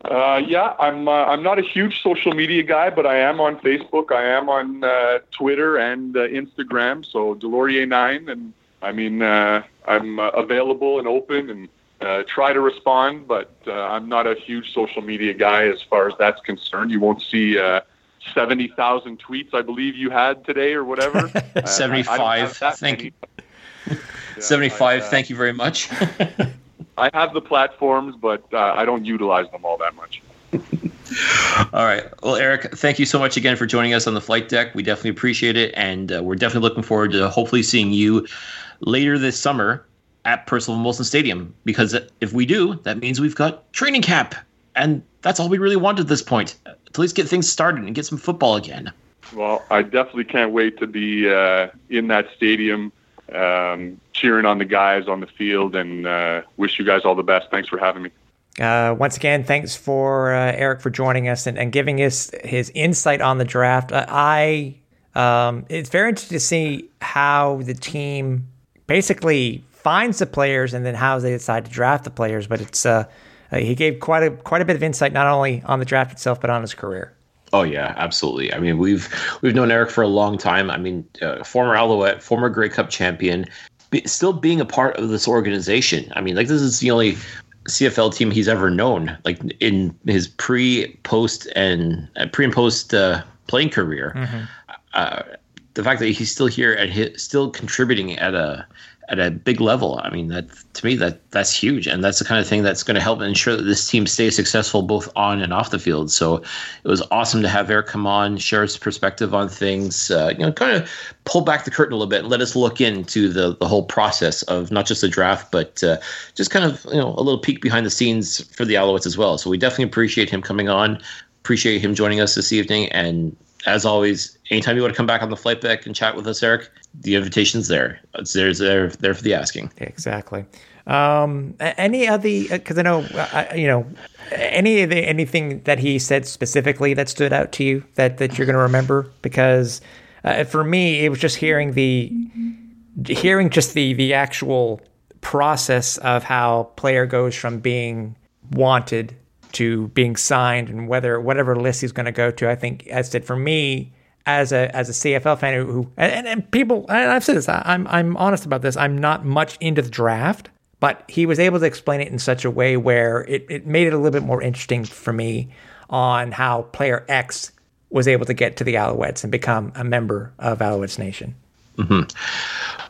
Uh, yeah, I'm uh, I'm not a huge social media guy, but I am on Facebook. I am on uh, Twitter and uh, Instagram, so Deslauriers nine. And I mean, uh, I'm uh, available and open and uh, try to respond, but uh, I'm not a huge social media guy as far as that's concerned. You won't see uh, seventy thousand tweets, I believe you had today or whatever. seventy-five, uh, thank you. Yeah, seventy-five, I, uh, thank you very much. I have the platforms, but uh, I don't utilize them all that much. All right. Well, Eric, thank you so much again for joining us on the Flight Deck. We definitely appreciate it, and uh, we're definitely looking forward to hopefully seeing you later this summer at Percival Molson Stadium, because if we do, that means we've got training camp, and that's all we really want at this point. At least get things started and get some football again. Well, I definitely can't wait to be uh, in that stadium, um, cheering on the guys on the field, and uh, wish you guys all the best. Thanks for having me. Uh, once again, thanks for uh, Eric for joining us and, and giving us his insight on the draft. Uh, I um, it's very interesting to see how the team basically finds the players and then how they decide to draft the players. But it's uh, uh, he gave quite a quite a bit of insight, not only on the draft itself but on his career. Oh yeah, absolutely. I mean, we've we've known Eric for a long time. I mean, uh, former Alouette, former Grey Cup champion, be, still being a part of this organization. I mean, like, this is the only C F L team he's ever known, like, in his pre, post, and uh, pre and post uh, playing career. Mm-hmm. Uh, the fact that he's still here and he, still contributing at a at a big level. I mean, that to me, that that's huge, and that's the kind of thing that's going to help ensure that this team stays successful both on and off the field. So it was awesome to have Eric come on, share his perspective on things, uh, you know, kind of pull back the curtain a little bit and let us look into the the whole process of not just the draft, but uh, just kind of, you know, a little peek behind the scenes for the Alouettes as well. So we definitely appreciate him coming on, appreciate him joining us this evening, and as always, anytime you want to come back on the Flight Deck and chat with us, Eric, the invitation's there. It's there, there, there for the asking. Exactly. Um, any other? Because I know, uh, you know, any of the, anything that he said specifically that stood out to you that, that you're going to remember? Because uh, for me, it was just hearing the, hearing just the the actual process of how player goes from being wanted to being signed, and whether whatever list he's going to go to. I think, as said, for me as a as a C F L fan who and, and people, and I've said this, I, I'm I'm honest about this. I'm not much into the draft, but he was able to explain it in such a way where it, it made it a little bit more interesting for me on how player X was able to get to the Alouettes and become a member of Alouettes Nation. Mm-hmm.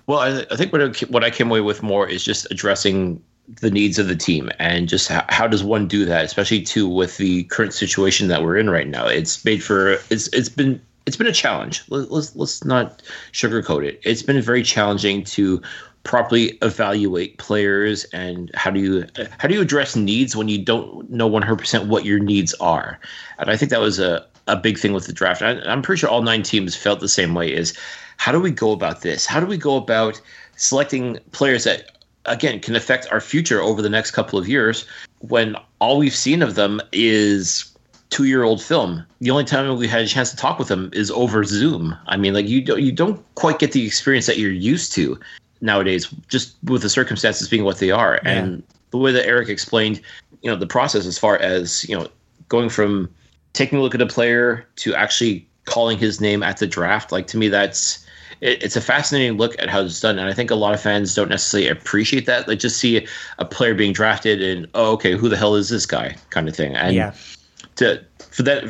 Well, I, I think what what I came away with more is just addressing the needs of the team, and just how, how does one do that, especially too with the current situation that we're in right now. It's made for it's it's been it's been a challenge. Let's let's not sugarcoat it. It's been very challenging to properly evaluate players, and how do you how do you address needs when you don't know one hundred percent what your needs are. And I think that was a a big thing with the draft. I, I'm pretty sure all nine teams felt the same way. Is how do we go about this? How do we go about selecting players that, again, can affect our future over the next couple of years, when all we've seen of them is two-year-old film. The only time we had a chance to talk with them is over Zoom. I mean, like, you don't you don't quite get the experience that you're used to nowadays, just with the circumstances being what they are. Yeah. And the way that Eric explained, you know, the process as far as, you know, going from taking a look at a player to actually calling his name at the draft, like, to me, that's it's a fascinating look at how it's done. And I think a lot of fans don't necessarily appreciate that. They just see a player being drafted and, oh, okay, who the hell is this guy kind of thing. And yeah. to for that,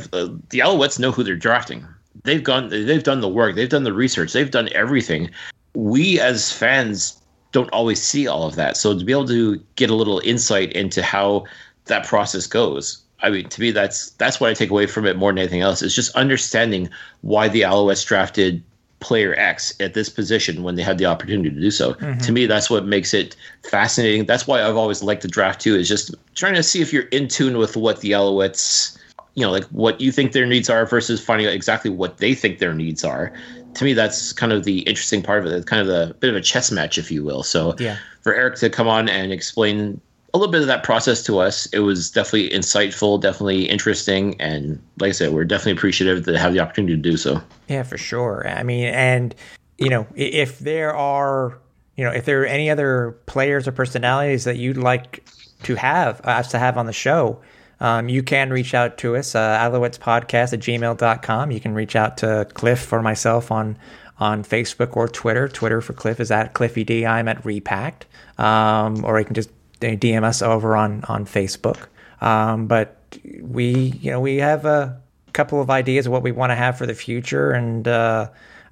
the Alouettes know who they're drafting. They've gone, they've done the work. They've done the research. They've done everything. We as fans don't always see all of that. So to be able to get a little insight into how that process goes, I mean, to me, that's, that's what I take away from it more than anything else. It's just understanding why the Alouettes drafted player X at this position when they had the opportunity to do so. Mm-hmm. To me, that's what makes it fascinating. That's why I've always liked the draft too, is just trying to see if you're in tune with what the Alouettes, you know, like what you think their needs are versus finding out exactly what they think their needs are. To me, that's kind of the interesting part of it. It's kind of a bit of a chess match, if you will. So yeah. for Eric to come on and explain a little bit of that process to us, it was definitely insightful, definitely interesting. And like I said, we're definitely appreciative to have the opportunity to do so. Yeah, for sure. I mean, and, you know, if there are, you know, if there are any other players or personalities that you'd like to have us to have on the show, Um, you can reach out to us, uh, alouettes podcast at gmail dot com. You can reach out to Cliff or myself on on Facebook or Twitter. Twitter for Cliff is at Cliffy D. I'm at Repacked. Um, or you can just D M us over on on Facebook. Um, but we, you know, we have a couple of ideas of what we want to have for the future, and uh,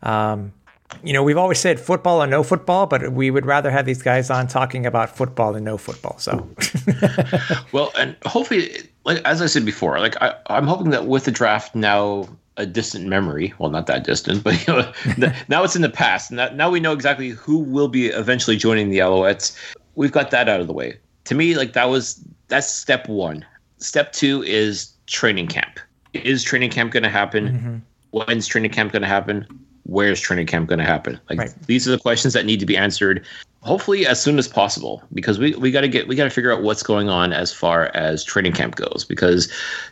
um, you know, we've always said football or no football, but we would rather have these guys on talking about football than no football. So, well, and hopefully. Like as I said before, like I, I'm hoping that with the draft now a distant memory, well, not that distant, but you know, the, now it's in the past, and that, now we know exactly who will be eventually joining the Alouettes. We've got that out of the way. To me, like that was that's step one. Step two is training camp. Is training camp going to happen? Mm-hmm. When's training camp going to happen? Where's training camp going to happen? Like right. These are the questions that need to be answered. Hopefully as soon as possible, because we, we got to get we got to figure out what's going on as far as training camp goes, because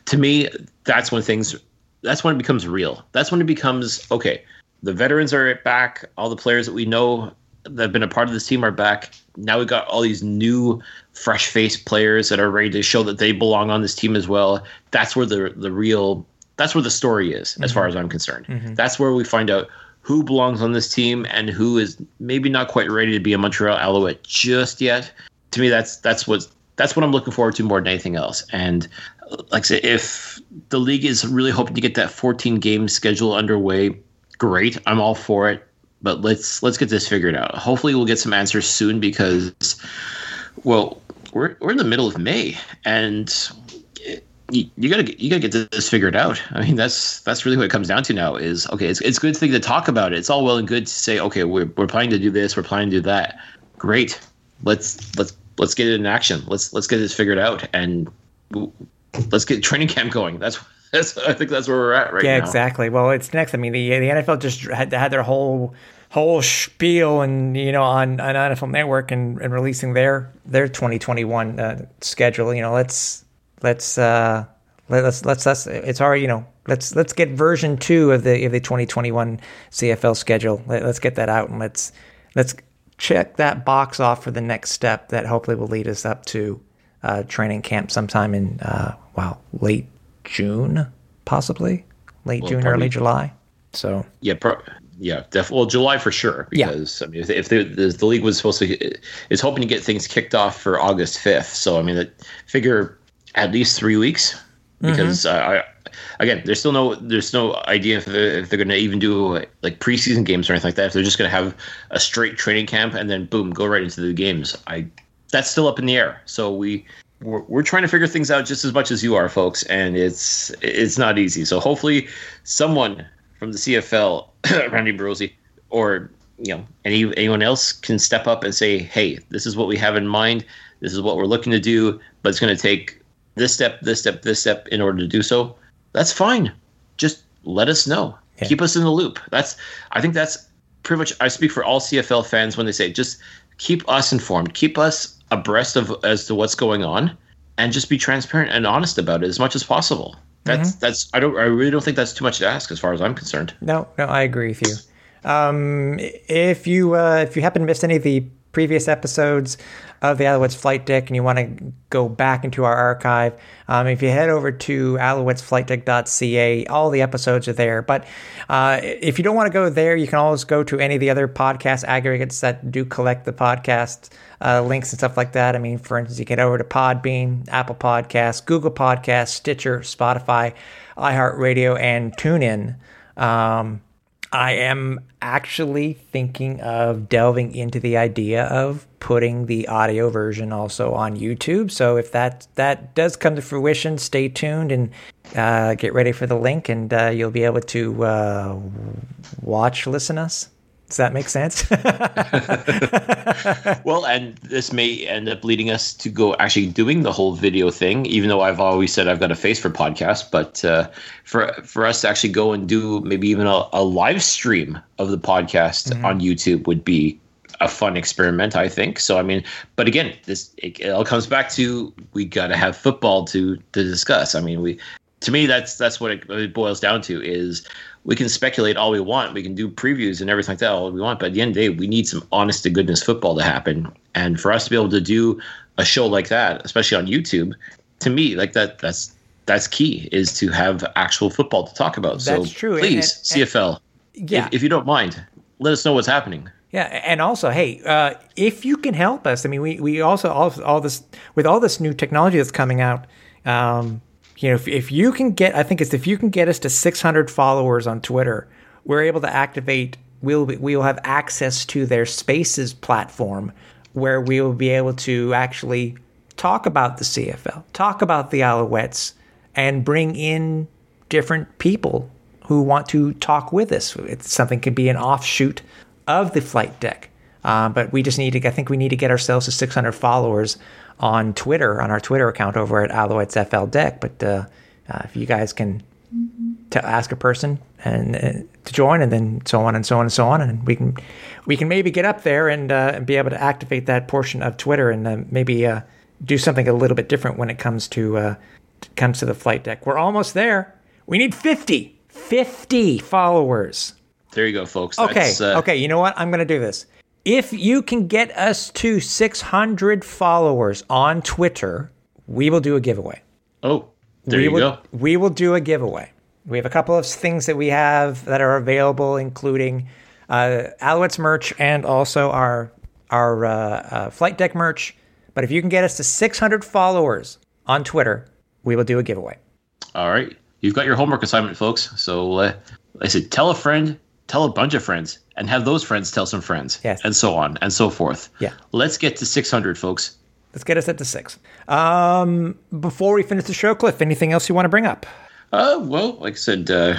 to me, that's when things that's when it becomes real. That's when it becomes, OK, the veterans are back. All the players that we know that have been a part of this team are back. Now we've got all these new fresh faced players that are ready to show that they belong on this team as well. That's where the, the real that's where the story is, as mm-hmm. far as I'm concerned. Mm-hmm. That's where we find out who belongs on this team and who is maybe not quite ready to be a Montreal Alouette just yet. To me, that's that's what that's what I'm looking forward to more than anything else. And like I said, if the league is really hoping to get that fourteen game schedule underway, great. I'm all for it. But let's let's get this figured out. Hopefully, we'll get some answers soon, because, well, we're we're in the middle of May, and You, you gotta you gotta get this figured out. I mean, that's that's really what it comes down to now. Is okay. It's it's a good thing to talk about it. It's all well and good to say, okay, we're we're planning to do this, we're planning to do that. Great. Let's let's let's get it in action. Let's let's get this figured out, and let's get training camp going. That's that's I think that's where we're at right yeah, now. Yeah, exactly. Well, it's next. I mean, the the N F L just had had their whole whole spiel, and you know, on on N F L Network and, and releasing their their twenty twenty-one uh, schedule. You know, let's. Let's uh, let's let's let's it's already, you know, let's let's get version two of the of the twenty twenty-one C F L schedule. Let, let's get that out, and let's let's check that box off for the next step that hopefully will lead us up to uh, training camp sometime in uh, wow late June, possibly late well, June, probably, early July. So yeah, pro- yeah, def- well July for sure, because yeah. I mean, if, if the, the the league was supposed to is hoping to get things kicked off for August fifth, so I mean, that figure. At least three weeks, because mm-hmm. uh, I, again, there's still no there's no idea if they're, if they're going to even do like preseason games or anything like that. If they're just going to have a straight training camp and then boom, go right into the games. I that's still up in the air. So we we're, we're trying to figure things out just as much as you are, folks, and it's it's not easy. So hopefully, someone from the C F L, Randy Barosi, or you know, any anyone else can step up and say, hey, this is what we have in mind. This is what we're looking to do, but it's going to take this step, this step, this step in order to do so. That's fine. Just let us know. Yeah. Keep us in the loop. That's, I think that's pretty much, I speak for all C F L fans when they say, just keep us informed, keep us abreast of as to what's going on, and just be transparent and honest about it as much as possible. That's, mm-hmm. that's, I don't, I really don't think that's too much to ask as far as I'm concerned. No, no, I agree with you. Um, if you, uh, if you happen to miss any of the previous episodes of the Alouettes Flight Deck and you want to go back into our archive, um, if you head over to alouettes flight deck dot c a, all the episodes are there. But uh, if you don't want to go there, you can always go to any of the other podcast aggregates that do collect the podcast uh, links and stuff like that. I mean, for instance, you get over to Podbean, Apple Podcasts, Google Podcasts, Stitcher, Spotify, iHeartRadio, and TuneIn. Um, I am actually thinking of delving into the idea of putting the audio version also on YouTube. So if that that does come to fruition, stay tuned and uh, get ready for the link, and uh, you'll be able to uh, watch, listen us. Does that make sense? Well, and this may end up leading us to go actually doing the whole video thing, even though I've always said I've got a face for podcasts. But uh, for for us to actually go and do maybe even a, a live stream of the podcast mm-hmm. on YouTube would be a fun experiment, I think. So, I mean, but again, this it, it all comes back to we got to have football to to discuss. I mean, we to me, that's that's what it, it boils down to is – we can speculate all we want. We can do previews and everything like that all we want. But at the end of the day, we need some honest-to-goodness football to happen. And for us to be able to do a show like that, especially on YouTube, to me, like that, that's that's key, is to have actual football to talk about. That's so true. Please, and, and, C F L, and, yeah. if, if you don't mind, let us know what's happening. Yeah, and also, hey, uh, if you can help us, I mean, we we also all, all this with all this new technology that's coming out. Um, You know, if, if you can get, I think it's if you can get us to six hundred followers on Twitter, we're able to activate, we'll be, we'll have access to their Spaces platform where we will be able to actually talk about the C F L, talk about the Alouettes, and bring in different people who want to talk with us. It's, something could be an offshoot of the flight deck. Uh, but we just need to, I think we need to get ourselves to six hundred followers on Twitter, on our Twitter account over at Alouettes F L Deck. But uh, uh, if you guys can t- ask a person and uh, to join, and then so on and so on and so on, and we can we can maybe get up there and, uh, and be able to activate that portion of Twitter, and uh, maybe uh, do something a little bit different when it comes to uh, comes to the flight deck. We're almost there. We need fifty, fifty followers. There you go, folks. Okay, uh... okay. You know what? I'm going to do this. If you can get us to six hundred followers on Twitter, we will do a giveaway. Oh, there we you will, go. We will do a giveaway. We have a couple of things that we have that are available, including uh, Alouettes merch and also our our uh, uh, flight deck merch. But if you can get us to six hundred followers on Twitter, we will do a giveaway. All right. You've got your homework assignment, folks. So uh, I said, tell a friend, tell a bunch of friends, and have those friends tell some friends, yes. and so on and so forth. Yeah. Let's get to six hundred, folks. Let's get us up to six. Um, before we finish the show, Cliff, anything else you want to bring up? Uh, well, like I said, uh,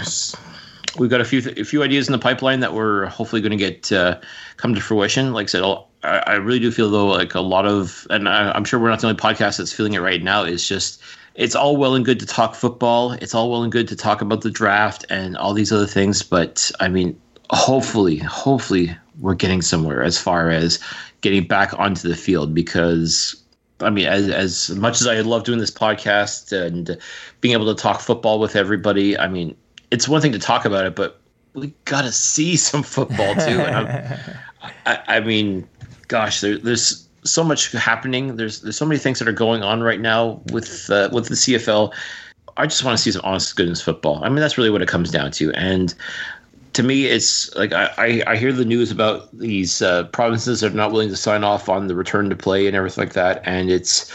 we've got a few th- a few ideas in the pipeline that we're hopefully going to get uh, come to fruition. Like I said, I'll, I, I really do feel, though, like a lot of, and I, I'm sure we're not the only podcast that's feeling it right now, is just it's all well and good to talk football. It's all well and good to talk about the draft and all these other things. But, I mean, Hopefully, hopefully we're getting somewhere as far as getting back onto the field, because, I mean, as as much as I love doing this podcast and being able to talk football with everybody, I mean, it's one thing to talk about it, but we got to see some football too. And I, I mean, gosh, there, there's so much happening. There's there's so many things that are going on right now with uh, with the C F L. I just want to see some honest goodness football. I mean, that's really what it comes down to. And to me, it's like I, I hear the news about these uh, provinces that are not willing to sign off on the return to play and everything like that. And it's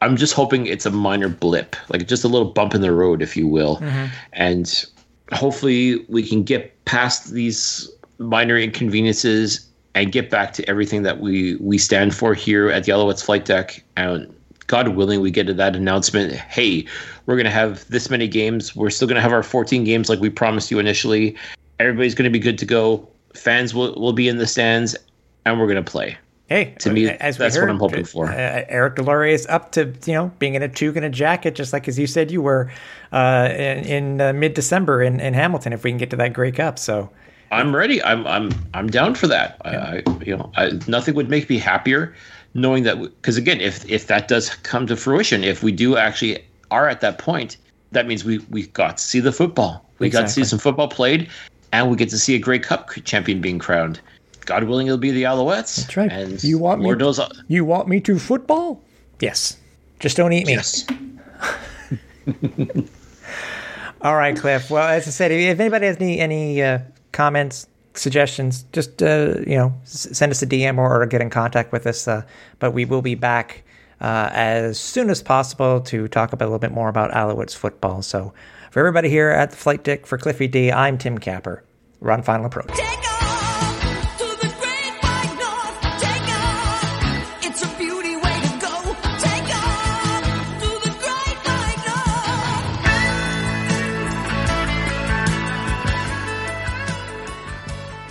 I'm just hoping it's a minor blip, like just a little bump in the road, if you will. Mm-hmm. And hopefully we can get past these minor inconveniences and get back to everything that we, we stand for here at the Alouettes Flight Deck. And God willing, we get to that announcement. Hey, we're going to have this many games. We're still going to have our fourteen games like we promised you initially. Everybody's going to be good to go. Fans will, will be in the stands, and we're going to play. Hey, to me, as that's heard, what I'm hoping for. Uh, Eric Deslauriers up to you know being in a toque and a jacket, just like as you said you were uh, in, in uh, mid-December in, in Hamilton. If we can get to that Grey Cup, so I'm ready. I'm I'm I'm down for that. Yeah. I, you know, I, nothing would make me happier knowing that, because again, if if that does come to fruition, if we do actually are at that point, that means we we got to see the football. We exactly. got to see some football played. And we get to see a Grey Cup champion being crowned. God willing, it'll be the Alouettes. That's right. And you want Lord me? Knows I- you want me to football? Yes. Just don't eat me. Yes. All right, Cliff. Well, as I said, if anybody has any any uh, comments, suggestions, just uh, you know, s- send us a D M or, or get in contact with us. Uh, but we will be back uh, as soon as possible to talk about a little bit more about Alouettes football. So. For everybody here at the Flight Deck, for Cliffy D, I'm Tim Capper. We're on Final Approach. Take off to the great white north. Take off. It's a beauty way to go. Take off to the great white north.